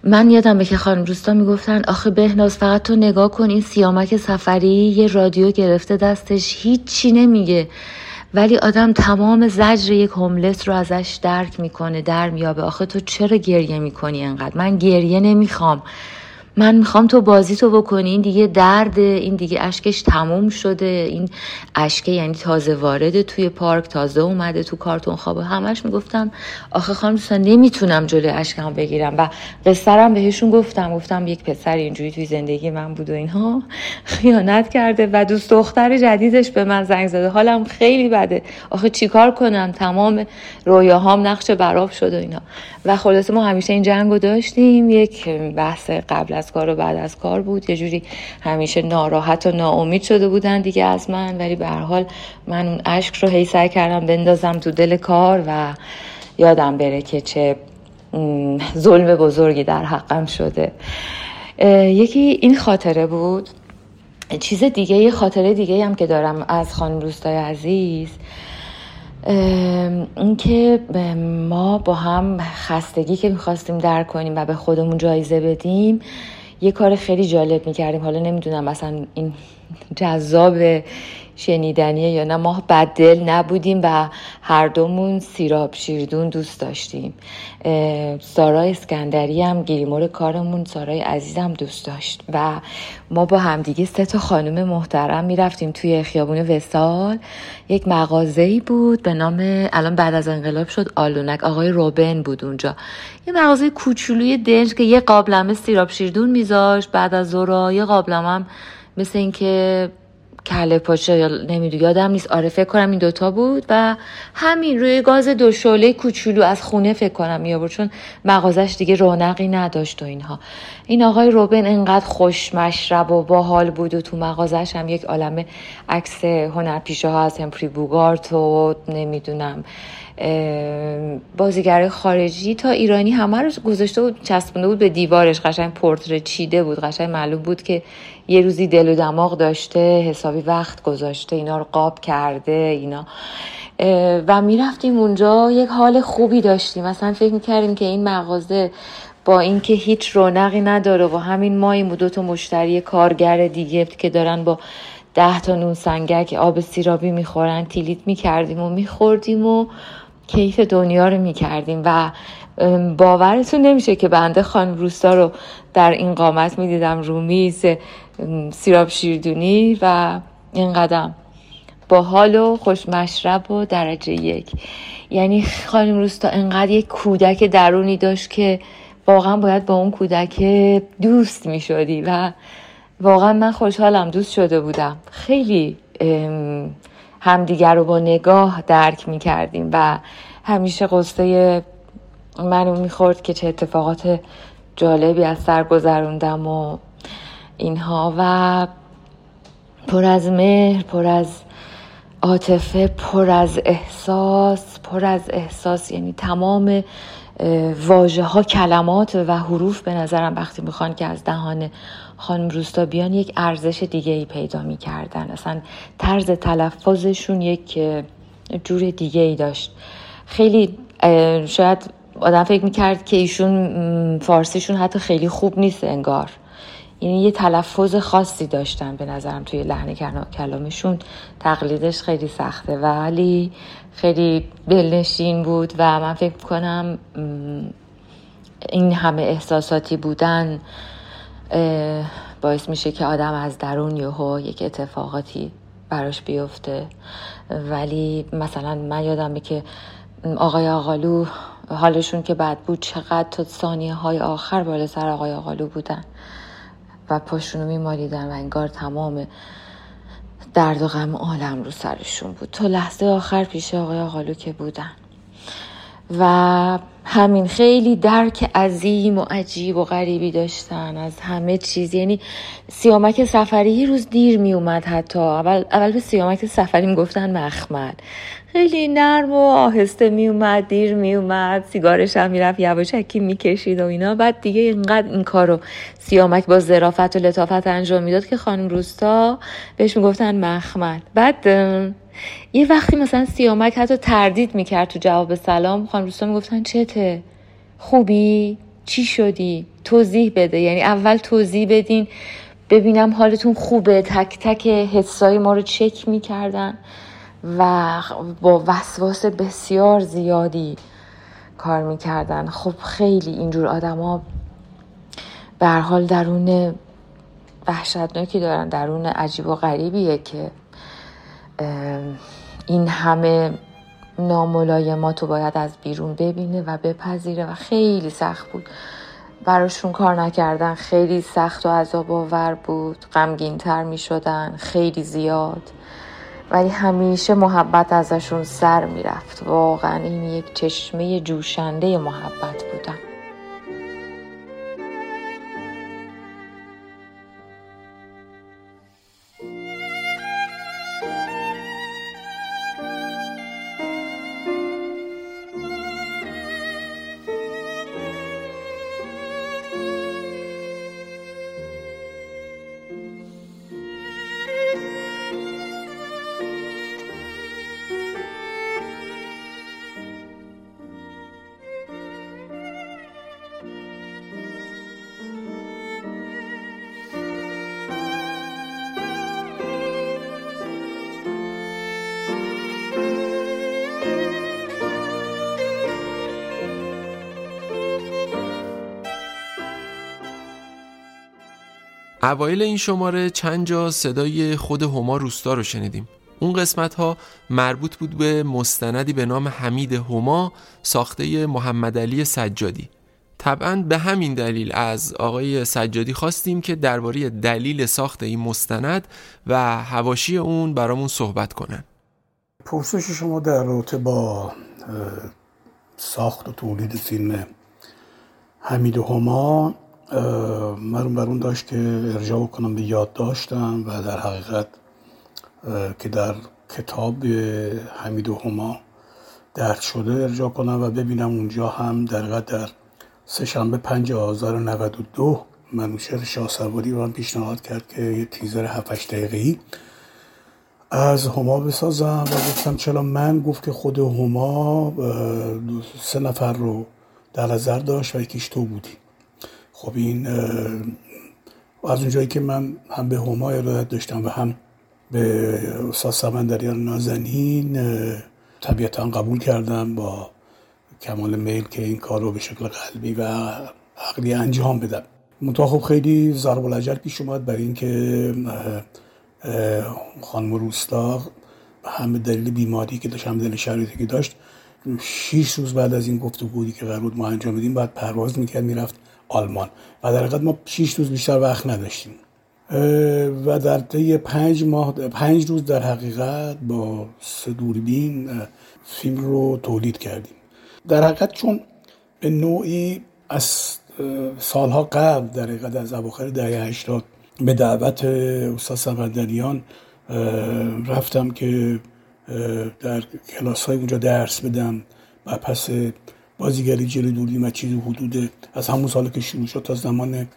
من یادمه که خانم روستا میگفتن آخه بهناز فقط تو نگاه کن، این سیامک صفری یه رادیو گرفته دستش هیچی نمیگه، ولی آدم تمام زجر یک هوملس رو ازش درک میکنه، در میابه. آخه تو چرا گریه میکنی انقدر؟ من گریه نمیخوام، من میخوام تو بازی تو بکنی، این دیگه درده، این دیگه اشکش تموم شده، این اشکه یعنی تازه وارده توی پارک، تازه اومده تو کارتون خوابه. همش میگفتم آخه خانم دوستان نمیتونم جلوی اشکم بگیرم و قصرم بهشون گفتم یک پسر اینجوری توی زندگی من بود و اینها خیانت کرده و دوست دختر جدیدش به من زنگ زده، حالم خیلی بده، آخه چیکار کنم، تمام رویاهام نقش برآب شد و اینا. و خلاصه ما همیشه این جنگو داشتیم، یک بحث قبل از کار و بعد از کار بود، یه جوری همیشه ناراحت و ناامید شده بودن دیگه از من، ولی به هر حال من اون عشق رو هی سعی کردم بندازم تو دل کار و یادم بره که چه ظلم بزرگی در حقم شده. یکی این خاطره بود. چیز دیگه، یه خاطره دیگه هم که دارم از خانم روستای عزیز، این که ما با هم خستگی که میخواستیم در کنیم و به خودمون جایزه بدیم یه کار خیلی جالب میکردیم. حالا نمیدونم مثلا این جذاب شنیدنیه یا نه، ما بددل نبودیم و هر دومون سیراب شیردون دوست داشتیم. سارا اسکندری هم گیریمور کارمون، سارای عزیزم، دوست داشت و ما با همدیگه سه تا خانم محترم میرفتیم توی خیابون وصال. یک مغازه‌ای بود به نام، الان بعد از انقلاب شد، آلونک، آقای روبن بود اونجا، یه مغازه کوچولوی دنج که یه قابلمه سیراب شیردون میذاشت، بعد از ظهر یه قابلمه مثل اینکه کله پاچه یا نمیدونم یادم نیست، آره فکر کنم این دوتا بود و همین روی گاز دو شعله کوچولو از خونه فکر کنم میآورد، چون مغازش دیگه رونقی نداشت و اینها. این آقای روبن انقدر خوش مشرب و باحال بود و تو مغازش هم یک عالمه عکس هنرپیشه ها از همفری بوگارت و نمیدونم بازیگرای خارجی تا ایرانی همه رو گذاشته بود، چسبونده بود به دیوارش، قشنگ پورتره چیده بود، قشنگ معلوم بود که یه روزی دل و دماغ داشته، حسابی وقت گذاشته، اینا رو قاب کرده اینا. و میرفتیم اونجا یک حال خوبی داشتیم، مثلا فکر میکردیم که این مغازه با اینکه هیچ رونقی نداره و همین ماییم و دوتا مشتری کارگر دیگه که دارن با 10 تا نون سنگک آب سیرابی میخورن، تیلیت میکردیم و میخوردیم و کیف دنیا رو میکردیم. و باورتون نمیشه که بنده خانم روستا رو در این قامت میدیدم، رومیز سیراب شیردونی و این قدم با حال و خوش مشرب و درجه یک. یعنی خانم روستا انقدر یک کودک درونی داشت که واقعا باید با اون کودک دوست میشدی و واقعا من خوشحالم دوست شده بودم. خیلی همدیگر رو با نگاه درک میکردیم و همیشه قصه منو میخورد که چه اتفاقات جالبی از سر گذروندم و اینها، و پر از مهر، پر از عاطفه، پر از احساس. یعنی تمام واژه ها، کلمات و حروف به نظرم وقتی میخوان که از دهان خانم روستا بیان یک ارزش دیگه ای پیدا میکردن، اصلا طرز تلفظشون یک جور دیگه ای داشت. خیلی شاید آدم فکر میکرد که ایشون فارسیشون حتی خیلی خوب نیست انگار، یعنی یه تلفظ خاصی داشتن به نظرم توی لحن کلامشون، تقلیدش خیلی سخته ولی خیلی دلنشین بود و من فکر کنم این همه احساساتی بودن باعث میشه که آدم از درون یهو یک اتفاقاتی براش بیفته. ولی مثلا من یادمه که آقای آقالو حالشون که بد بود، چقدر تا ثانیه های آخر بالا سر آقای آقالو بودن و پاشونو میمالیدن و انگار تمام درد و غم عالم رو سرشون بود تا لحظه آخر پیش آقای آقالو که بودن. و همین خیلی درک عظیم و عجیب و غریبی داشتن از همه چیز. یعنی سیامک صفری یه روز دیر می اومد، حتی اول به سیامک صفری میگفتن مخمل، خیلی نرم و آهسته می اومد، دیر می اومد، سیگارش هم می رفت یواشکی می کشید و اینا. بعد دیگه اینقدر این کارو سیامک با ظرافت و لطافت انجام میداد که خانم روستا بهش می گفتن مخمل. بعد یه وقتی مثلا سیامک حتی تردید می کرد تو جواب سلام، خانم روستا می گفتن چته؟ خوبی؟ چی شدی؟ توضیح بده. یعنی اول توضیح بدین ببینم حالتون خوبه. تک تک حسای ما رو چک می کردن و با وسواس بسیار زیادی کار می کردن. خب خیلی اینجور آدم ها به هر حال درون وحشتناکی دارن، درون عجیب و غریبیه که این همه ناملایماتو باید از بیرون ببینه و بپذیره و خیلی سخت بود براشون کار نکردن. خیلی سخت و عذاب آور بود، غمگین‌تر می شدن خیلی زیاد، ولی همیشه محبت ازشون سر می رفت. واقعا این یک چشمه جوشنده محبت بودن. اوایل این شماره چند جا صدای خود هما روستا رو شنیدیم. اون قسمت ها مربوط بود به مستندی به نام حمید هما ساخته محمد علی سجادی. طبعاً به همین دلیل از آقای سجادی خواستیم که درباره دلیل ساخت این مستند و حواشی اون برامون صحبت کنن. پرسش شما در رابطه با ساخت و تولید فیلم حمید هما من برون داشت که ارجاع کنم به یاد داشتم و در حقیقت که در کتاب حمید هما درد شده ارجاع کنم و ببینم اونجا هم در سه‌شنبه 5 آذر 92 منوچهر شاه سواری من پیشنهاد کرد که یه تیزر 7-8 دقیقه‌ای از هما بسازم و گفتم چرا من؟ گفت که خود هما 3 نفر رو در نظر داشت و یکیش تو بودی. خب این از اونجایی که من هم به هما ارادت داشتم و هم به استاد سمندریان نازنین، طبیعتاً قبول کردم با کمال میل که این کار رو به شکل قلبی و عقلی انجام بدم. منتها خب خیلی ضرب الاجل پیش اومد برای این که خانم روستا هم به دلیل بیماری که داشت هم دلیل شرایطی که داشت 6 روز بعد از این گفتگویی که قرار بود ما انجام بدیم بعد پرواز میکرد میرفت آلمان و در حقیقت ما 6 روز بیشتر وقت نداشتیم و در طی 5 روز در حقیقت با 3 دوربین فیلم رو تولید کردیم. در حقیقت چون به نوعی از سالها قبل در حقیقت از اواخر دهه 80 به دعوت استاد سمندریان رفتم که در کلاس های اونجا درس بدم و پس بازیگری جلوی دوربین چیزی حدود از همون سال که شروع شد تا زمان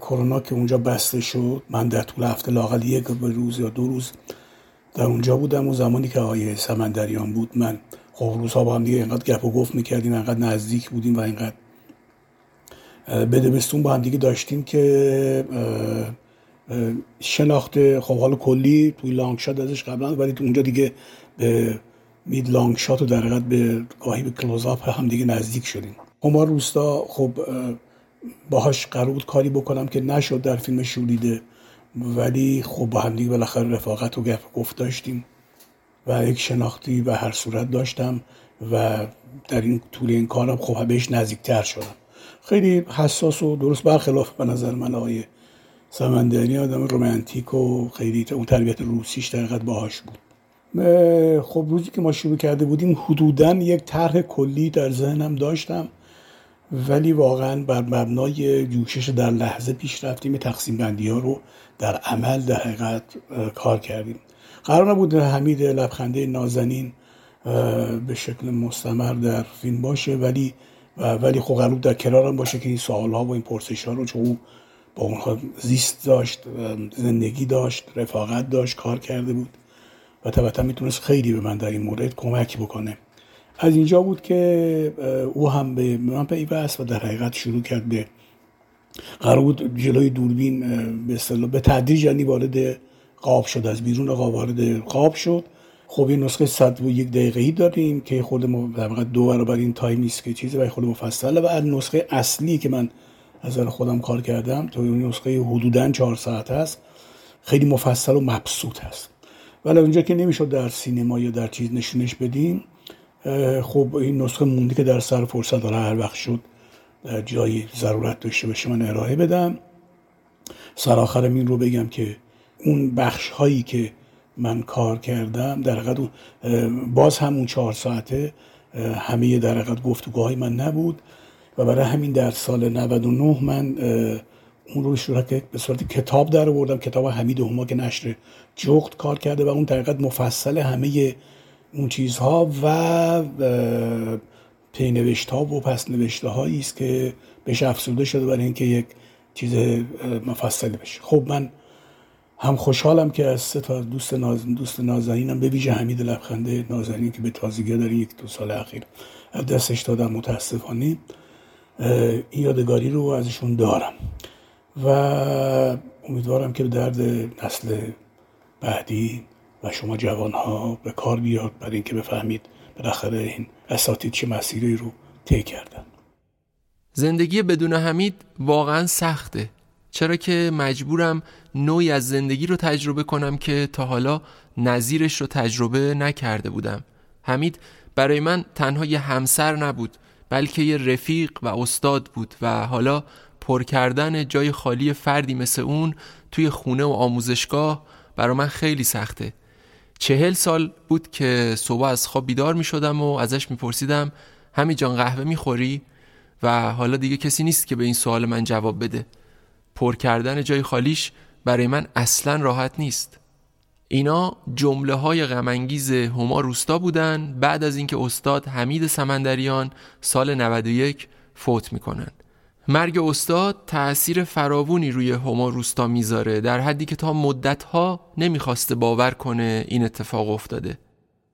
کرونا که اونجا بسته شد من در طول هفته لااقل 1 روز یا 2 روز در اونجا بودم. و زمانی که آقای سمندریان بود من خب روزها با هم دیگه اینقدر گپ و گفت میکردیم، اینقدر نزدیک بودیم و اینقدر بدبستون با هم دیگه داشتیم که شناخت خب حالا کلی توی لانگ شات ازش قبلا، ولی تو اونجا دیگه به مید لانگ شات و در حقیقت به گاهی به کلوزآپ هم دیگه نزدیک شدیم. هما روستا خب باهاش قرار بود کاری بکنم که نشد در فیلم شوریده، ولی خب با هم دیگه بالاخره رفاقت و گپ و گفت داشتیم و یک شناختی به هر صورت داشتم و در این طول این کارم خب بهش نزدیکتر شدم. خیلی حساس و درست برخلاف به نظر من آقای سمندریان آدم رومانتیک و خیلی اون تربیت روسیش در حقیقت باهاش بود. خب روزی که ما شروع کرده بودیم حدوداً یک طرح کلی در ذهنم داشتم، ولی واقعاً بر مبنای جوشش در لحظه پیش رفتیم، تقسیم بندی‌ها رو در عمل در حقیقت کار کردیم. قرار نبود حمید لبخنده نازنین به شکل مستمر در فیلم باشه، ولی خب قرار بود در کنارم باشه که این سوال‌ها و این پرسش‌ها رو، چون او با اونها زیست داشت، زندگی داشت، رفاقت داشت، کار کرده بود و طبعا میتونست خیلی به من در این مورد کمک بکنه. از اینجا بود که او هم به من پیوست و در حقیقت شروع کرد به، قرار بود جلوی دوربین به اصطلاح به تدریج یعنی وارد قاب شد، از بیرون قاب وارد قاب شد. خب این نسخه 101 دقیقه‌ای داریم که خود ما دو برابر این تایم است که چیزی و خود مفصله، و از نسخه اصلی که من از خودم کار کردم تو این نسخه حدوداً 4 ساعت است، خیلی مفصل و مبسوط است. ولی اونجا که نمیشد در سینما یا در چیز نشونش بدیم، خب این نسخه مونده که در سر فرصت حالا هر وقت شد در جایی ضرورت داشته باشه من ارائه بدم. سرآخرم این رو بگم که اون بخش هایی که من کار کردم در حقیقت باز همون 4 ساعته همه در حقیقت گفتگوهای من نبود و برای همین در سال 99 من اون رو شرکت به صورت کتاب در آوردم. کتاب حمید هما که نشر جغد کار کرده و اون در حقیقت مفصل همه اون چیزها و پینوشت‌ها و پس نوشته‌هایی است که بهش افسوده شده برای اینکه یک چیز مفصلی بشه. خب من هم خوشحالم که از 3 تا دوست نازنینم به ویژه حمید لبخنده نازنین که به تازگی در 1-2 سال اخیر از دستش دادم متاسفانه، این یادگاری رو ازشون دارم و امیدوارم که به درد نسل بعدی و شما جوان‌ها به کار بیاد برای اینکه بفهمید بالاخره این اساتید چه مسیری رو طی کردن. زندگی بدون حمید واقعا سخته، چرا که مجبورم نوعی از زندگی رو تجربه کنم که تا حالا نظیرش رو تجربه نکرده بودم. حمید برای من تنها یه همسر نبود، بلکه یه رفیق و استاد بود و حالا پر کردن جای خالی فردی مثل اون توی خونه و آموزشگاه برای من خیلی سخته. 40 سال بود که صبح از خواب بیدار می شدم و ازش می پرسیدم حمید جان قهوه می خوری؟ و حالا دیگه کسی نیست که به این سوال من جواب بده. پر کردن جای خالیش برای من اصلا راحت نیست. اینا جمله های غم انگیز هما روستا بودن بعد از اینکه استاد حمید سمندریان سال 91 فوت می کنن. مرگ استاد تأثیر فراوانی روی هما روستا میذاره، در حدی که تا مدتها نمیخواسته باور کنه این اتفاق افتاده.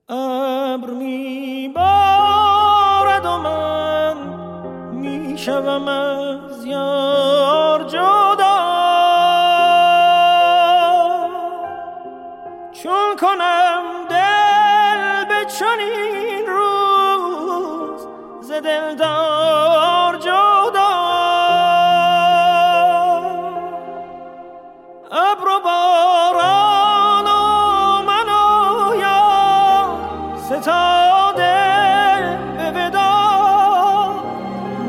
ابر میبارد و من میشوم از یار جدا، چون کنم دل به چنین روز ز دلدار جدا. باران و من و یار ستاده به ودا،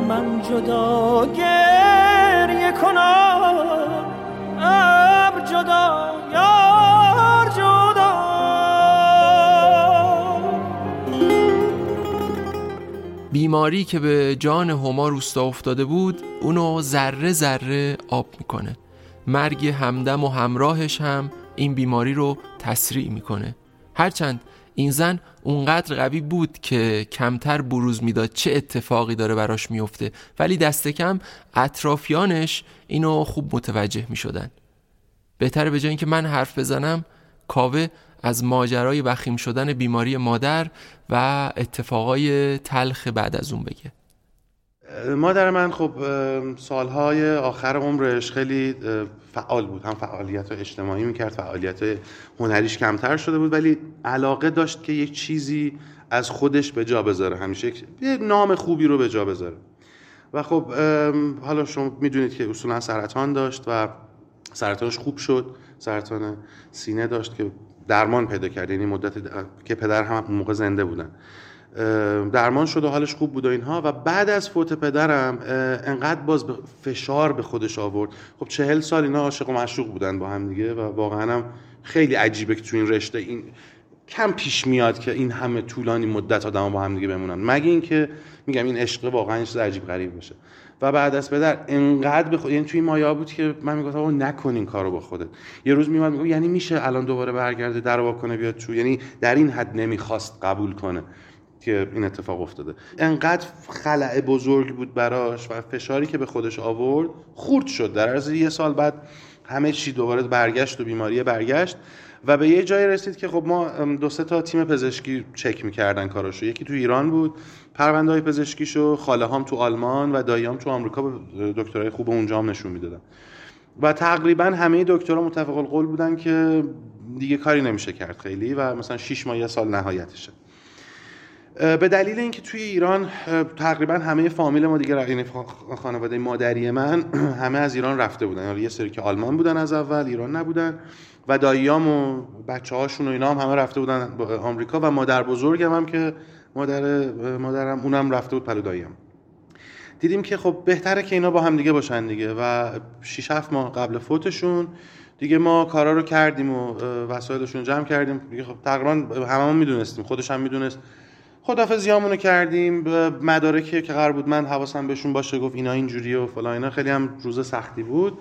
من جدا گریه کنم ابر جدا یار جدا. بیماری که به جان هما روستا افتاده بود اونو ذره ذره آب میکنه. مرگ همدم و همراهش هم این بیماری رو تسریع میکنه. هرچند این زن اونقدر قوی بود که کمتر بروز میداد چه اتفاقی داره براش میفته، ولی دست کم اطرافیانش اینو خوب متوجه میشدن. بهتره به جای اینکه من حرف بزنم، کاوه از ماجرای وخیم شدن بیماری مادر و اتفاقای تلخ بعد از اون بگه. مادر من خب سالهای آخر عمرش خیلی فعال بود، هم فعالیت اجتماعی میکرد، فعالیت هنریش کمتر شده بود، ولی علاقه داشت که یک چیزی از خودش به جا بذاره، همیشه یه نام خوبی رو به جا بذاره. و خب حالا شما میدونید که اصولا سرطان داشت و سرطانش خوب شد، سرطان سینه داشت که درمان پیدا کرد، یعنی مدت که پدر هم اون موقع زنده بودن درمان شد و حالش خوب بود و اینها. و بعد از فوت پدرم انقدر باز فشار به خودش آورد. خب 40 سال اینا عاشق و معشوق بودن با هم دیگه و واقعا هم خیلی عجیبه که تو این رشته این کم پیش میاد که این همه طولانی مدت آدم‌ها با هم دیگه بمونن، مگه اینکه میگم این عشق واقعا یه چیز عجیب غریب بشه. و بعد از پدر انقدر یعنی توی مایا بود که من میگفتم نکن این کارو با خودت. یه روز میومد میگفت یعنی میشه الان دوباره برگرده درو وا کنه بیاد تو، یعنی در این حد نمیخواست قبول کنه که این اتفاق افتاده. انقدر خلأ بزرگ بود براش و فشاری که به خودش آورد خورد شد. در عرض یه سال بعد همه چی دوباره برگشت و بیماری برگشت و به یه جایی رسید که خب ما دو سه تا تیم پزشکی چک می‌کردن کاراشو. یکی تو ایران بود پرونده‌های پزشکیشو، خاله‌هام تو آلمان و دایی‌هام تو آمریکا به دکترای خوب اونجا هم نشون میدادن و تقریبا همه دکترها متفق القول بودن که دیگه کاری نمیشه کرد خیلی و مثلا 6 ماه یا سال نهایتشه. به دلیل اینکه توی ایران تقریبا همه فامیل ما دیگه، یعنی خانواده مادری من همه از ایران رفته بودن، یعنی یه سری که آلمان بودن از اول ایران نبودن و داییام و بچه‌هاشون و اینا هم همه رفته بودن آمریکا و مادر بزرگم هم که مادرم اونم رفته بود پلو داییام. دیدیم که خب بهتره که اینا با هم دیگه باشن دیگه و 6 7 ماه قبل فوتشون دیگه ما کارا رو کردیم و وسایلشون جمع کردیم دیگه. خب تقریبا هممون میدونستیم، خودش هم میدونست. خدافظیامونو کردیم، مدارکی که قرار بود من حواسم بهشون باشه گفت اینا اینجوریه و فلان اینا. خیلی هم روز سختی بود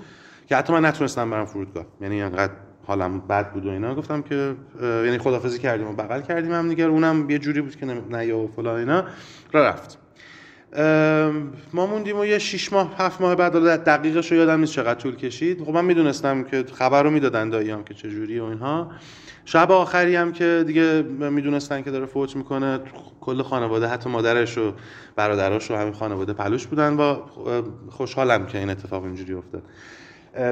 که حتی من نتونستم برم فرودگاه، یعنی انقدر حالم بد بود و اینا. گفتم که یعنی خدافظی کردیم و بغل کردیم هم دیگه، اونم یه جوری بود که نیا و فلان اینا را رفت. ما موندیم و یه 6 ماه 7 ماه بعد دقیقش رو یادم نیست چقدر طول کشید. خب من میدونستم که خبر رو میدادن داییام که چه جوریه و اینها. شب آخری هم که دیگه میدونستن که داره فوت میکنه کل خانواده حتی مادرش و برادراش و همین خانواده پلوش بودن و خوشحالم که این اتفاق اینجوری افتاد.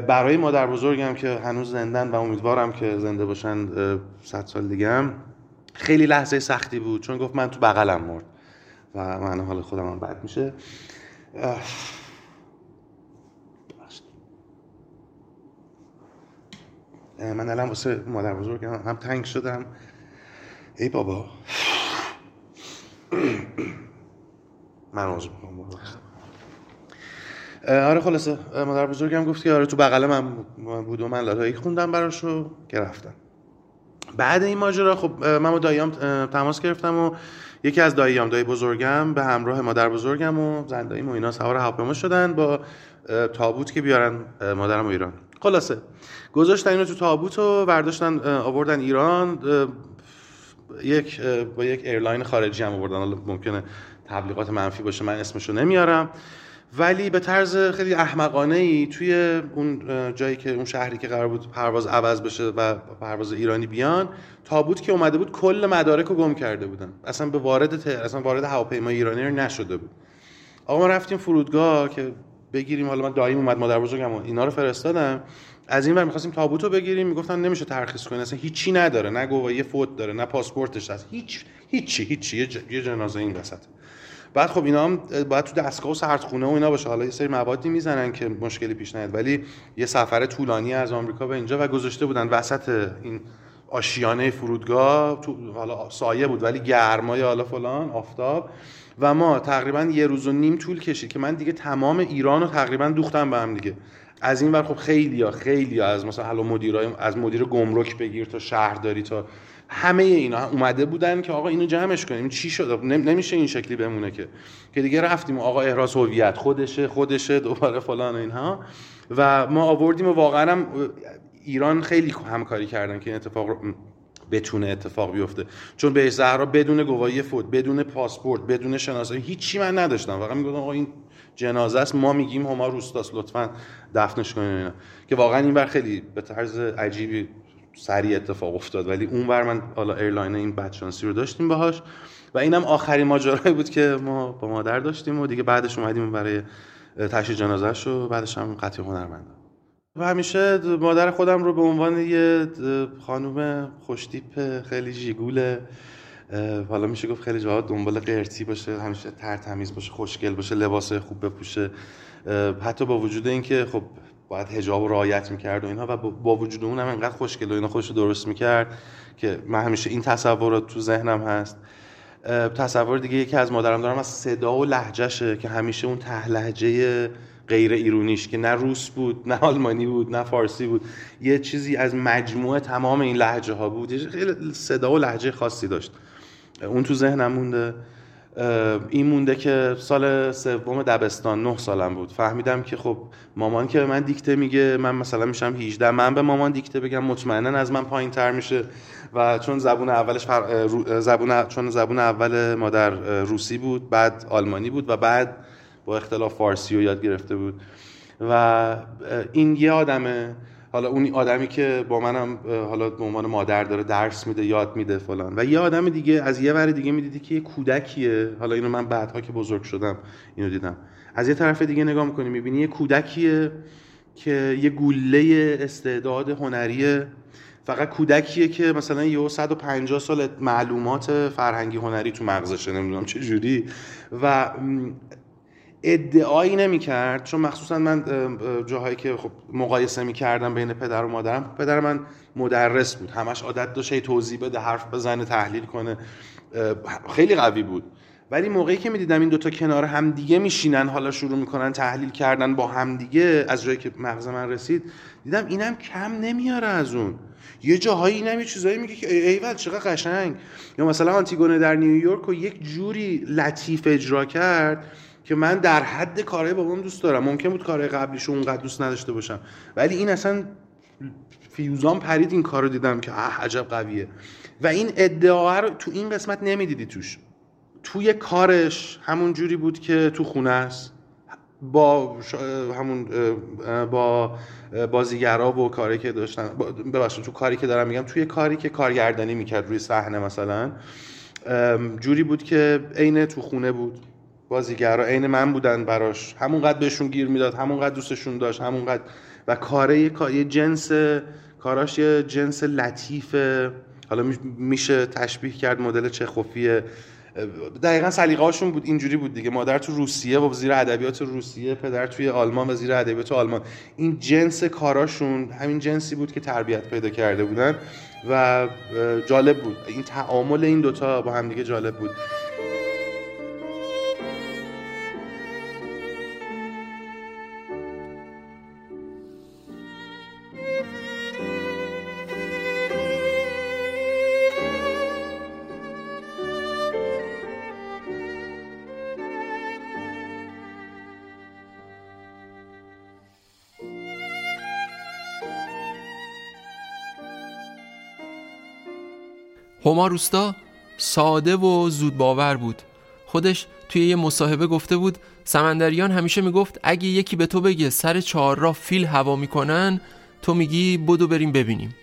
برای مادر بزرگم که هنوز زندن و امیدوارم که زنده باشن 100 سال دیگه هم خیلی لحظه سختی بود، چون گفت من تو بغلم مرد و من حال خودم هم بد میشه. من الان واسه مادر بزرگم هم تنگ شدم. ای بابا من عذر میخوام بابا. آره خلاصه مادر بزرگم گفت که آره تو بغل من بود و من لالایی خوندم براش و گرفتم. بعد این ماجرا خب من با داییام تماس گرفتم و یکی از داییام دایی بزرگم به همراه مادر بزرگم و زن داییم و اینا سوار هواپیما شدن با تابوت که بیارن مادرم و ایران. خلاصه گذاشتن اینو تو تابوت و برداشتن آوردن ایران. با یک ایرلاین خارجی هم آوردن، حالا ممکنه تبلیغات منفی باشه من اسمشو نمیارم، ولی به طرز خیلی احمقانه ای توی اون جایی که اون شهری که قرار بود پرواز عوض بشه و پرواز ایرانی بیان، تابوت که اومده بود کل مدارکو گم کرده بودن، اصلا به وارد هواپیمای ایرانی رو نشده بود. آقا ما رفتیم فرودگاه که بگیریم، حالا من دایم اومد مادر بزرگم اینا رو فرستادم. از این ور می‌خواستیم تابوتو بگیریم، میگفتن نمیشه ترخیص کنین، اصلا هیچی نداره، نه گواهی فوت داره نه پاسپورتش هست، هیچی یه جنازه این وسط. بعد خب اینا هم باید تو دستگاه و سردخونه و اینا باشه، حالا یه سری موادی میزنن که مشکلی پیش نیاد، ولی یه سفر طولانی از آمریکا به اینجا و گذاشته بودن وسط این آشیانه فرودگاه، تو حالا سایه بود ولی گرمای حالا فلان آفتاب. و ما تقریبا یه روز و نیم طول کشید که من دیگه تمام ایران رو تقریبا دوختم به هم دیگه. از این ور خب خیلیا از مثلا حالا مدیرای از مدیر گمرک بگیر تا شهرداری تا همه اینا اومده بودن که آقا اینو جمعش کنیم، چی شد نمیشه این شکلی بمونه که دیگه رفتیم و آقا احراز هویت خودشه دوباره فلان اینها. و ما آوردیم و واقعا هم ایران خیلی همکاری کردن که این اتفاق بتونه اتفاق بیفته، چون به زهرا بدون گواهی فوت بدون پاسپورت بدون شناسایی هیچی من نداشتم. واقعا میگفتم آقا این جنازه است، ما میگیم هما روستاست لطفاً دفنش کنین اینا، که واقعا این بر خیلی به طرز عجیبی سریع اتفاق افتاد. ولی اون بر من حالا ایرلاین این بدشانسی رو داشتیم باهاش و اینم آخرین ماجرایی بود که ما با مادر داشتیم و دیگه بعدش اومدیم برای تشییع جنازه‌اش و بعدش هم قطعی هنرمند. و همیشه مادر خودم رو به عنوان یه خانوم خوشتیپ خیلی جیگوله، حالا میشه گفت خیلی جاها دنبال قرتی باشه، همیشه ترتمیز باشه، خوشگل باشه، لباس خوب بپوشه، حتی با وجود این که خب باید حجاب رعایت میکرد و اینها، و با وجود اون هم انقدر خوشگل و اینا خودش رو درست میکرد که من همیشه این تصورات تو ذهنم هست. تصور دیگه یکی از مادرم دارم از صدا و لهجه‌شه که همیشه اون ته لهجه غیر ایرونیش که نه روس بود نه آلمانی بود نه فارسی بود، یه چیزی از مجموعه تمام این لهجه ها بود، خیلی صدا و لهجه خاصی داشت. اون تو ذهنم مونده. این مونده که سال سوم دبستان 9 سالم بود فهمیدم که خب مامان که به من دیکته میگه من مثلا میشم 18، من به مامان دیکته بگم مطمئنا از من پایین تر میشه و چون زبون اولش زبون اول مادر روسی بود، بعد آلمانی بود و بعد با اختلاف فارسی رو یاد گرفته بود و این یه آدمه. حالا اون آدمی که با منم حالا به عنوان مادر داره درس میده یاد میده فلان، و یه آدم دیگه از یه ور دیگه میدیدی که یه کودکیه، حالا اینو من بعدها که بزرگ شدم اینو دیدم، از یه طرف دیگه نگاه میکنی میبینی یه کودکیه که یه گله استعداد هنریه، فقط کودکیه که مثلا یه 150 سال معلومات فرهنگی هنری تو مغزشه، نمیدونم چه جوری، و ادعایی نمی کرد. چون مخصوصا من جاهایی که خب مقایسه می کردم بین پدر و مادرم، پدر من مدرس بود، همش عادت داشت توضیح بده، حرف بزنه، تحلیل کنه، خیلی قوی بود. ولی موقعی که می دیدم این دوتا کنار هم دیگه می شینن، حالا شروع می کنن تحلیل کردن با هم دیگه، از جایی که مغز من رسید دیدم اینم کم نمیاره از اون. یه جاهایی اینم یه چیزایی میگه که ایول چقدر قشنگ، یا مثلا آنتیگونه در نیویورک رو یک جوری لطیف اجرا کرد که من در حد کارهای بابام دوست دارم، ممکن بود کارهای قبلیشو اونقدر دوست نداشته باشم، ولی این اصلا فیوزان پرید، این کارو دیدم که عجب قویه. و این ادعا رو تو این قسمت نمیدیدی، توش توی کارش همون جوری بود که تو خونه است، با همون با بازیگرا و کاری که داشتن، ببخشید تو کاری که دارم میگم، توی کاری که کارگردانی میکرد روی صحنه مثلا جوری بود که عین تو خونه بود، بازیگرا عین من بودن براش، همونقدر بهشون گیر میداد، همونقدر دوستشون داشت، همونقدر، و کاره جنس کاراش یه جنس لطیفه، حالا میشه تشبیه کرد مدل چخوفیه، دقیقاً سلیقه‌هاشون بود، اینجوری بود دیگه. مادر تو روسیه و وزیر ادبیات روسیه، پدر توی آلمان و وزیر ادبیات آلمان، این جنس کاراشون همین جنسی بود که تربیت پیدا کرده بودن و جالب بود این تعامل این دوتا با هم دیگه، جالب بود. هما روستا ساده و زودباور بود. خودش توی یه مصاحبه گفته بود سمندریان همیشه میگفت اگه یکی به تو بگه سر چهار راه فیل هوا میکنن، تو میگی بدو بریم ببینیم.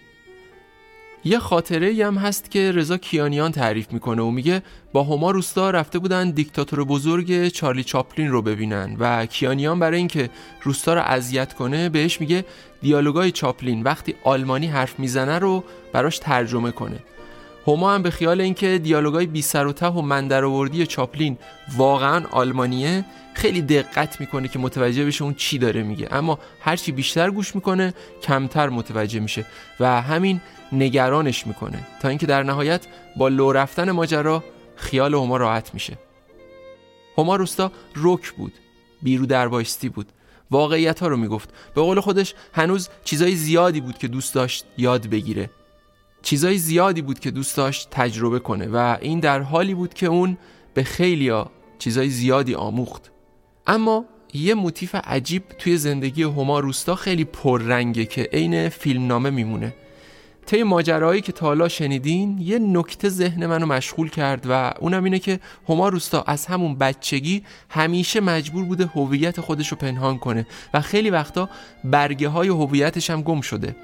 یه خاطره هم هست که رضا کیانیان تعریف میکنه و میگه با هما روستا رفته بودن دیکتاتور بزرگ چارلی چاپلین رو ببینن و کیانیان برای اینکه روستا رو اذیت کنه بهش میگه دیالوگای چاپلین وقتی آلمانی حرف میزنه رو براش ترجمه کنه. هما هم به خیال اینکه دیالوگای بی سر و ته و مندرآوردی چاپلین واقعا آلمانیه، خیلی دقت میکنه که متوجه بشه اون چی داره میگه، اما هرچی بیشتر گوش میکنه کمتر متوجه میشه و همین نگرانش میکنه، تا اینکه در نهایت با لو رفتن ماجرا خیال هما راحت میشه. هما روستا رک بود، بیرو دربایستی بود، واقعیت ها رو میگفت. به قول خودش هنوز چیزای زیادی بود که دوست داشت یاد بگیره، چیزای زیادی بود که دوست داشت تجربه کنه و این در حالی بود که اون به خیلیا چیزای زیادی آموخت. اما یه موتیف عجیب توی زندگی هما روستا خیلی پررنگه که عین فیلمنامه میمونه. طی ماجراهایی که تا حالا شنیدین یه نکته ذهن منو مشغول کرد و اونم اینه که هما روستا از همون بچگی همیشه مجبور بوده هویت خودش رو پنهان کنه و خیلی وقتا برگه های هویتش هم گم شده.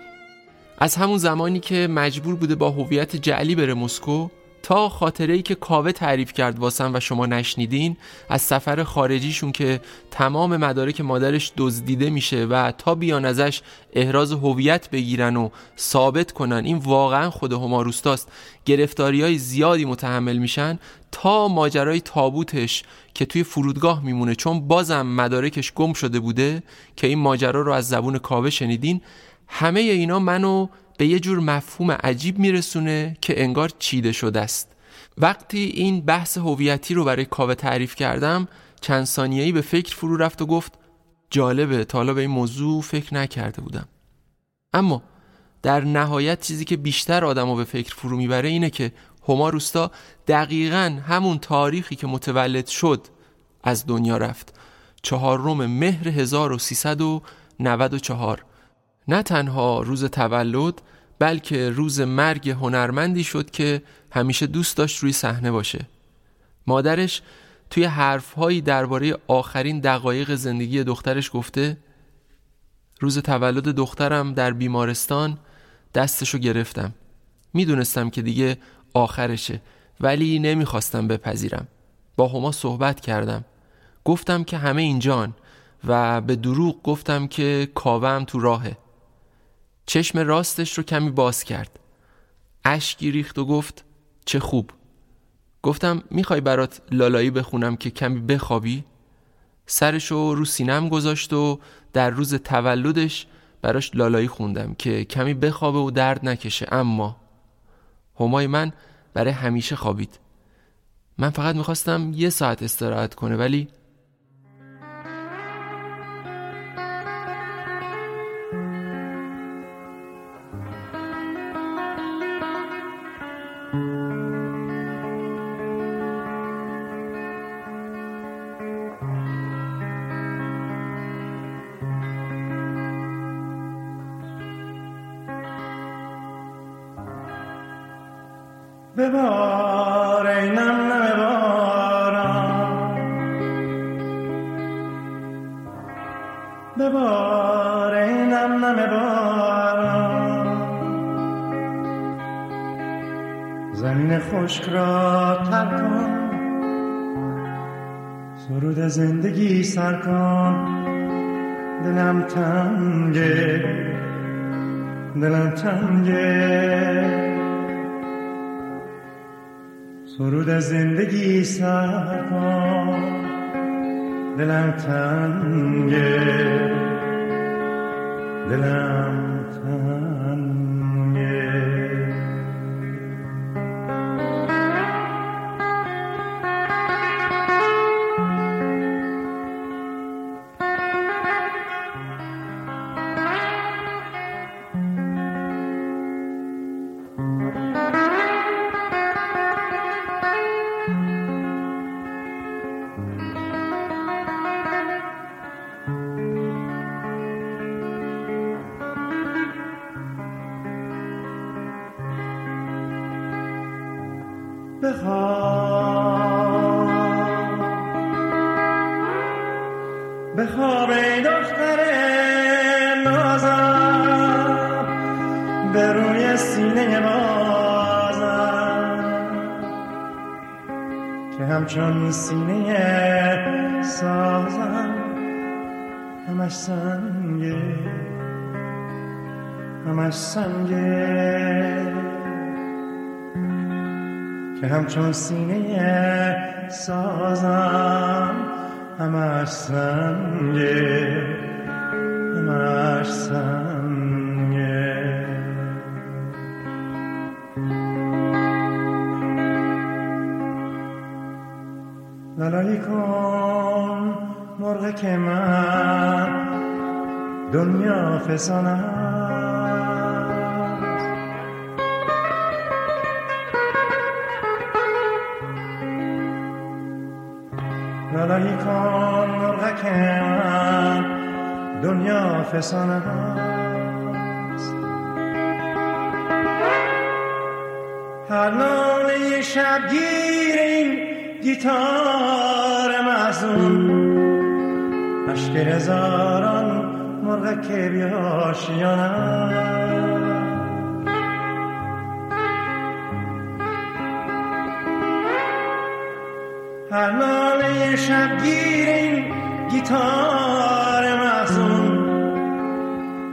از همون زمانی که مجبور بوده با هویت جعلی بره مسکو تا خاطره‌ای که کاوه تعریف کرد واسم و شما نشنیدین از سفر خارجیشون که تمام مدارک مادرش دزدیده میشه و تا بیان ازش احراز هویت بگیرن و ثابت کنن این واقعا خود هما روستاست، گرفتاری‌های زیادی متحمل میشن، تا ماجرای تابوتش که توی فرودگاه میمونه چون بازم مدارکش گم شده بوده که این ماجرا رو از زبون کاوه شنیدین. همه اینا منو به یه جور مفهوم عجیب میرسونه که انگار چیده شده است. وقتی این بحث هویتی رو برای کاوه تعریف کردم چند ثانیه‌ای به فکر فرو رفت و گفت جالبه، تا حالا به این موضوع فکر نکرده بودم. اما در نهایت چیزی که بیشتر آدمو به فکر فرو میبره اینه که هما روستا دقیقاً همون تاریخی که متولد شد از دنیا رفت، 4 مهر 1394. نه تنها روز تولد بلکه روز مرگ هنرمندی شد که همیشه دوست داشت روی صحنه باشه. مادرش توی حرف‌هایی درباره آخرین دقایق زندگی دخترش گفته: روز تولد دخترم در بیمارستان دستشو گرفتم، میدونستم که دیگه آخرشه ولی نمیخواستم بپذیرم. با هما صحبت کردم، گفتم که همه اینجان و به دروغ گفتم که کاوه‌ام تو راهه. چشم راستش رو کمی باز کرد، اشکی ریخت و گفت چه خوب. گفتم میخوای برات لالایی بخونم که کمی بخوابی؟ سرشو رو سینم گذاشت و در روز تولدش براش لالایی خوندم که کمی بخوابه و درد نکشه. اما همای من برای همیشه خوابید. من فقط میخواستم 1 ساعت استراحت کنه ولی زندگی سر کن. دلم تنگه سرود از زندگی سر کن. دلم تنگه بخواب ای دختر نازم، به روی سینه بازم که همچون سینه سازم همش سنگه که همچون سینه سازم همش سنگه لالایی کن مرغ که من دنیا فسانم. لالایی کن مرغک من دنیا فسانه هست. هر لانه شبگیر این گیتار محزون، عشق هزاران مرغک بی‌آشیان هست. هر ناله شبگیر این گیتار محزون،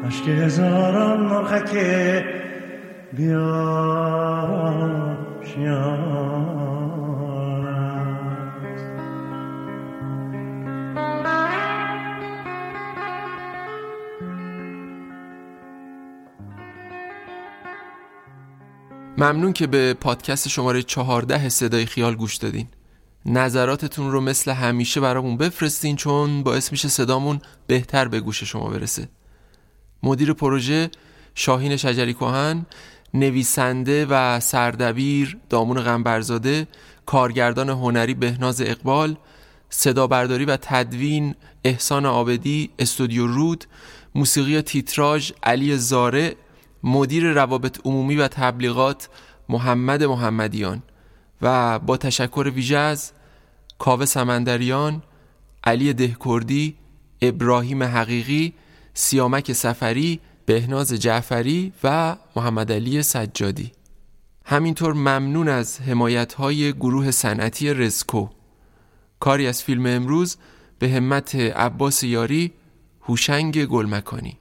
عشق هزاران مرغک بی‌آشیان. ممنون که به پادکست شماره 14 صدای خیال گوش دادین. نظراتتون رو مثل همیشه برامون بفرستین، چون باعث میشه صدامون بهتر به گوش شما برسه. مدیر پروژه شاهین شجری کهن، نویسنده و سردبیر دامون قنبرزاده، کارگردان هنری بهناز اقبال، صدا برداری و تدوین احسان عابدی، استودیو رود، موسیقی تیتراژ علی زارع، مدیر روابط عمومی و تبلیغات محمد محمدیان. و با تشکر ویژه از کاوه سمندریان، علی دهکردی، ابراهیم حقیقی، سیامک صفری، بهناز جعفری و محمد علی سجادی. همینطور ممنون از حمایت‌های گروه صنعتی رزکو. کاری از فیلم امروز به همت عباس یاری، هوشنگ گلمکانی.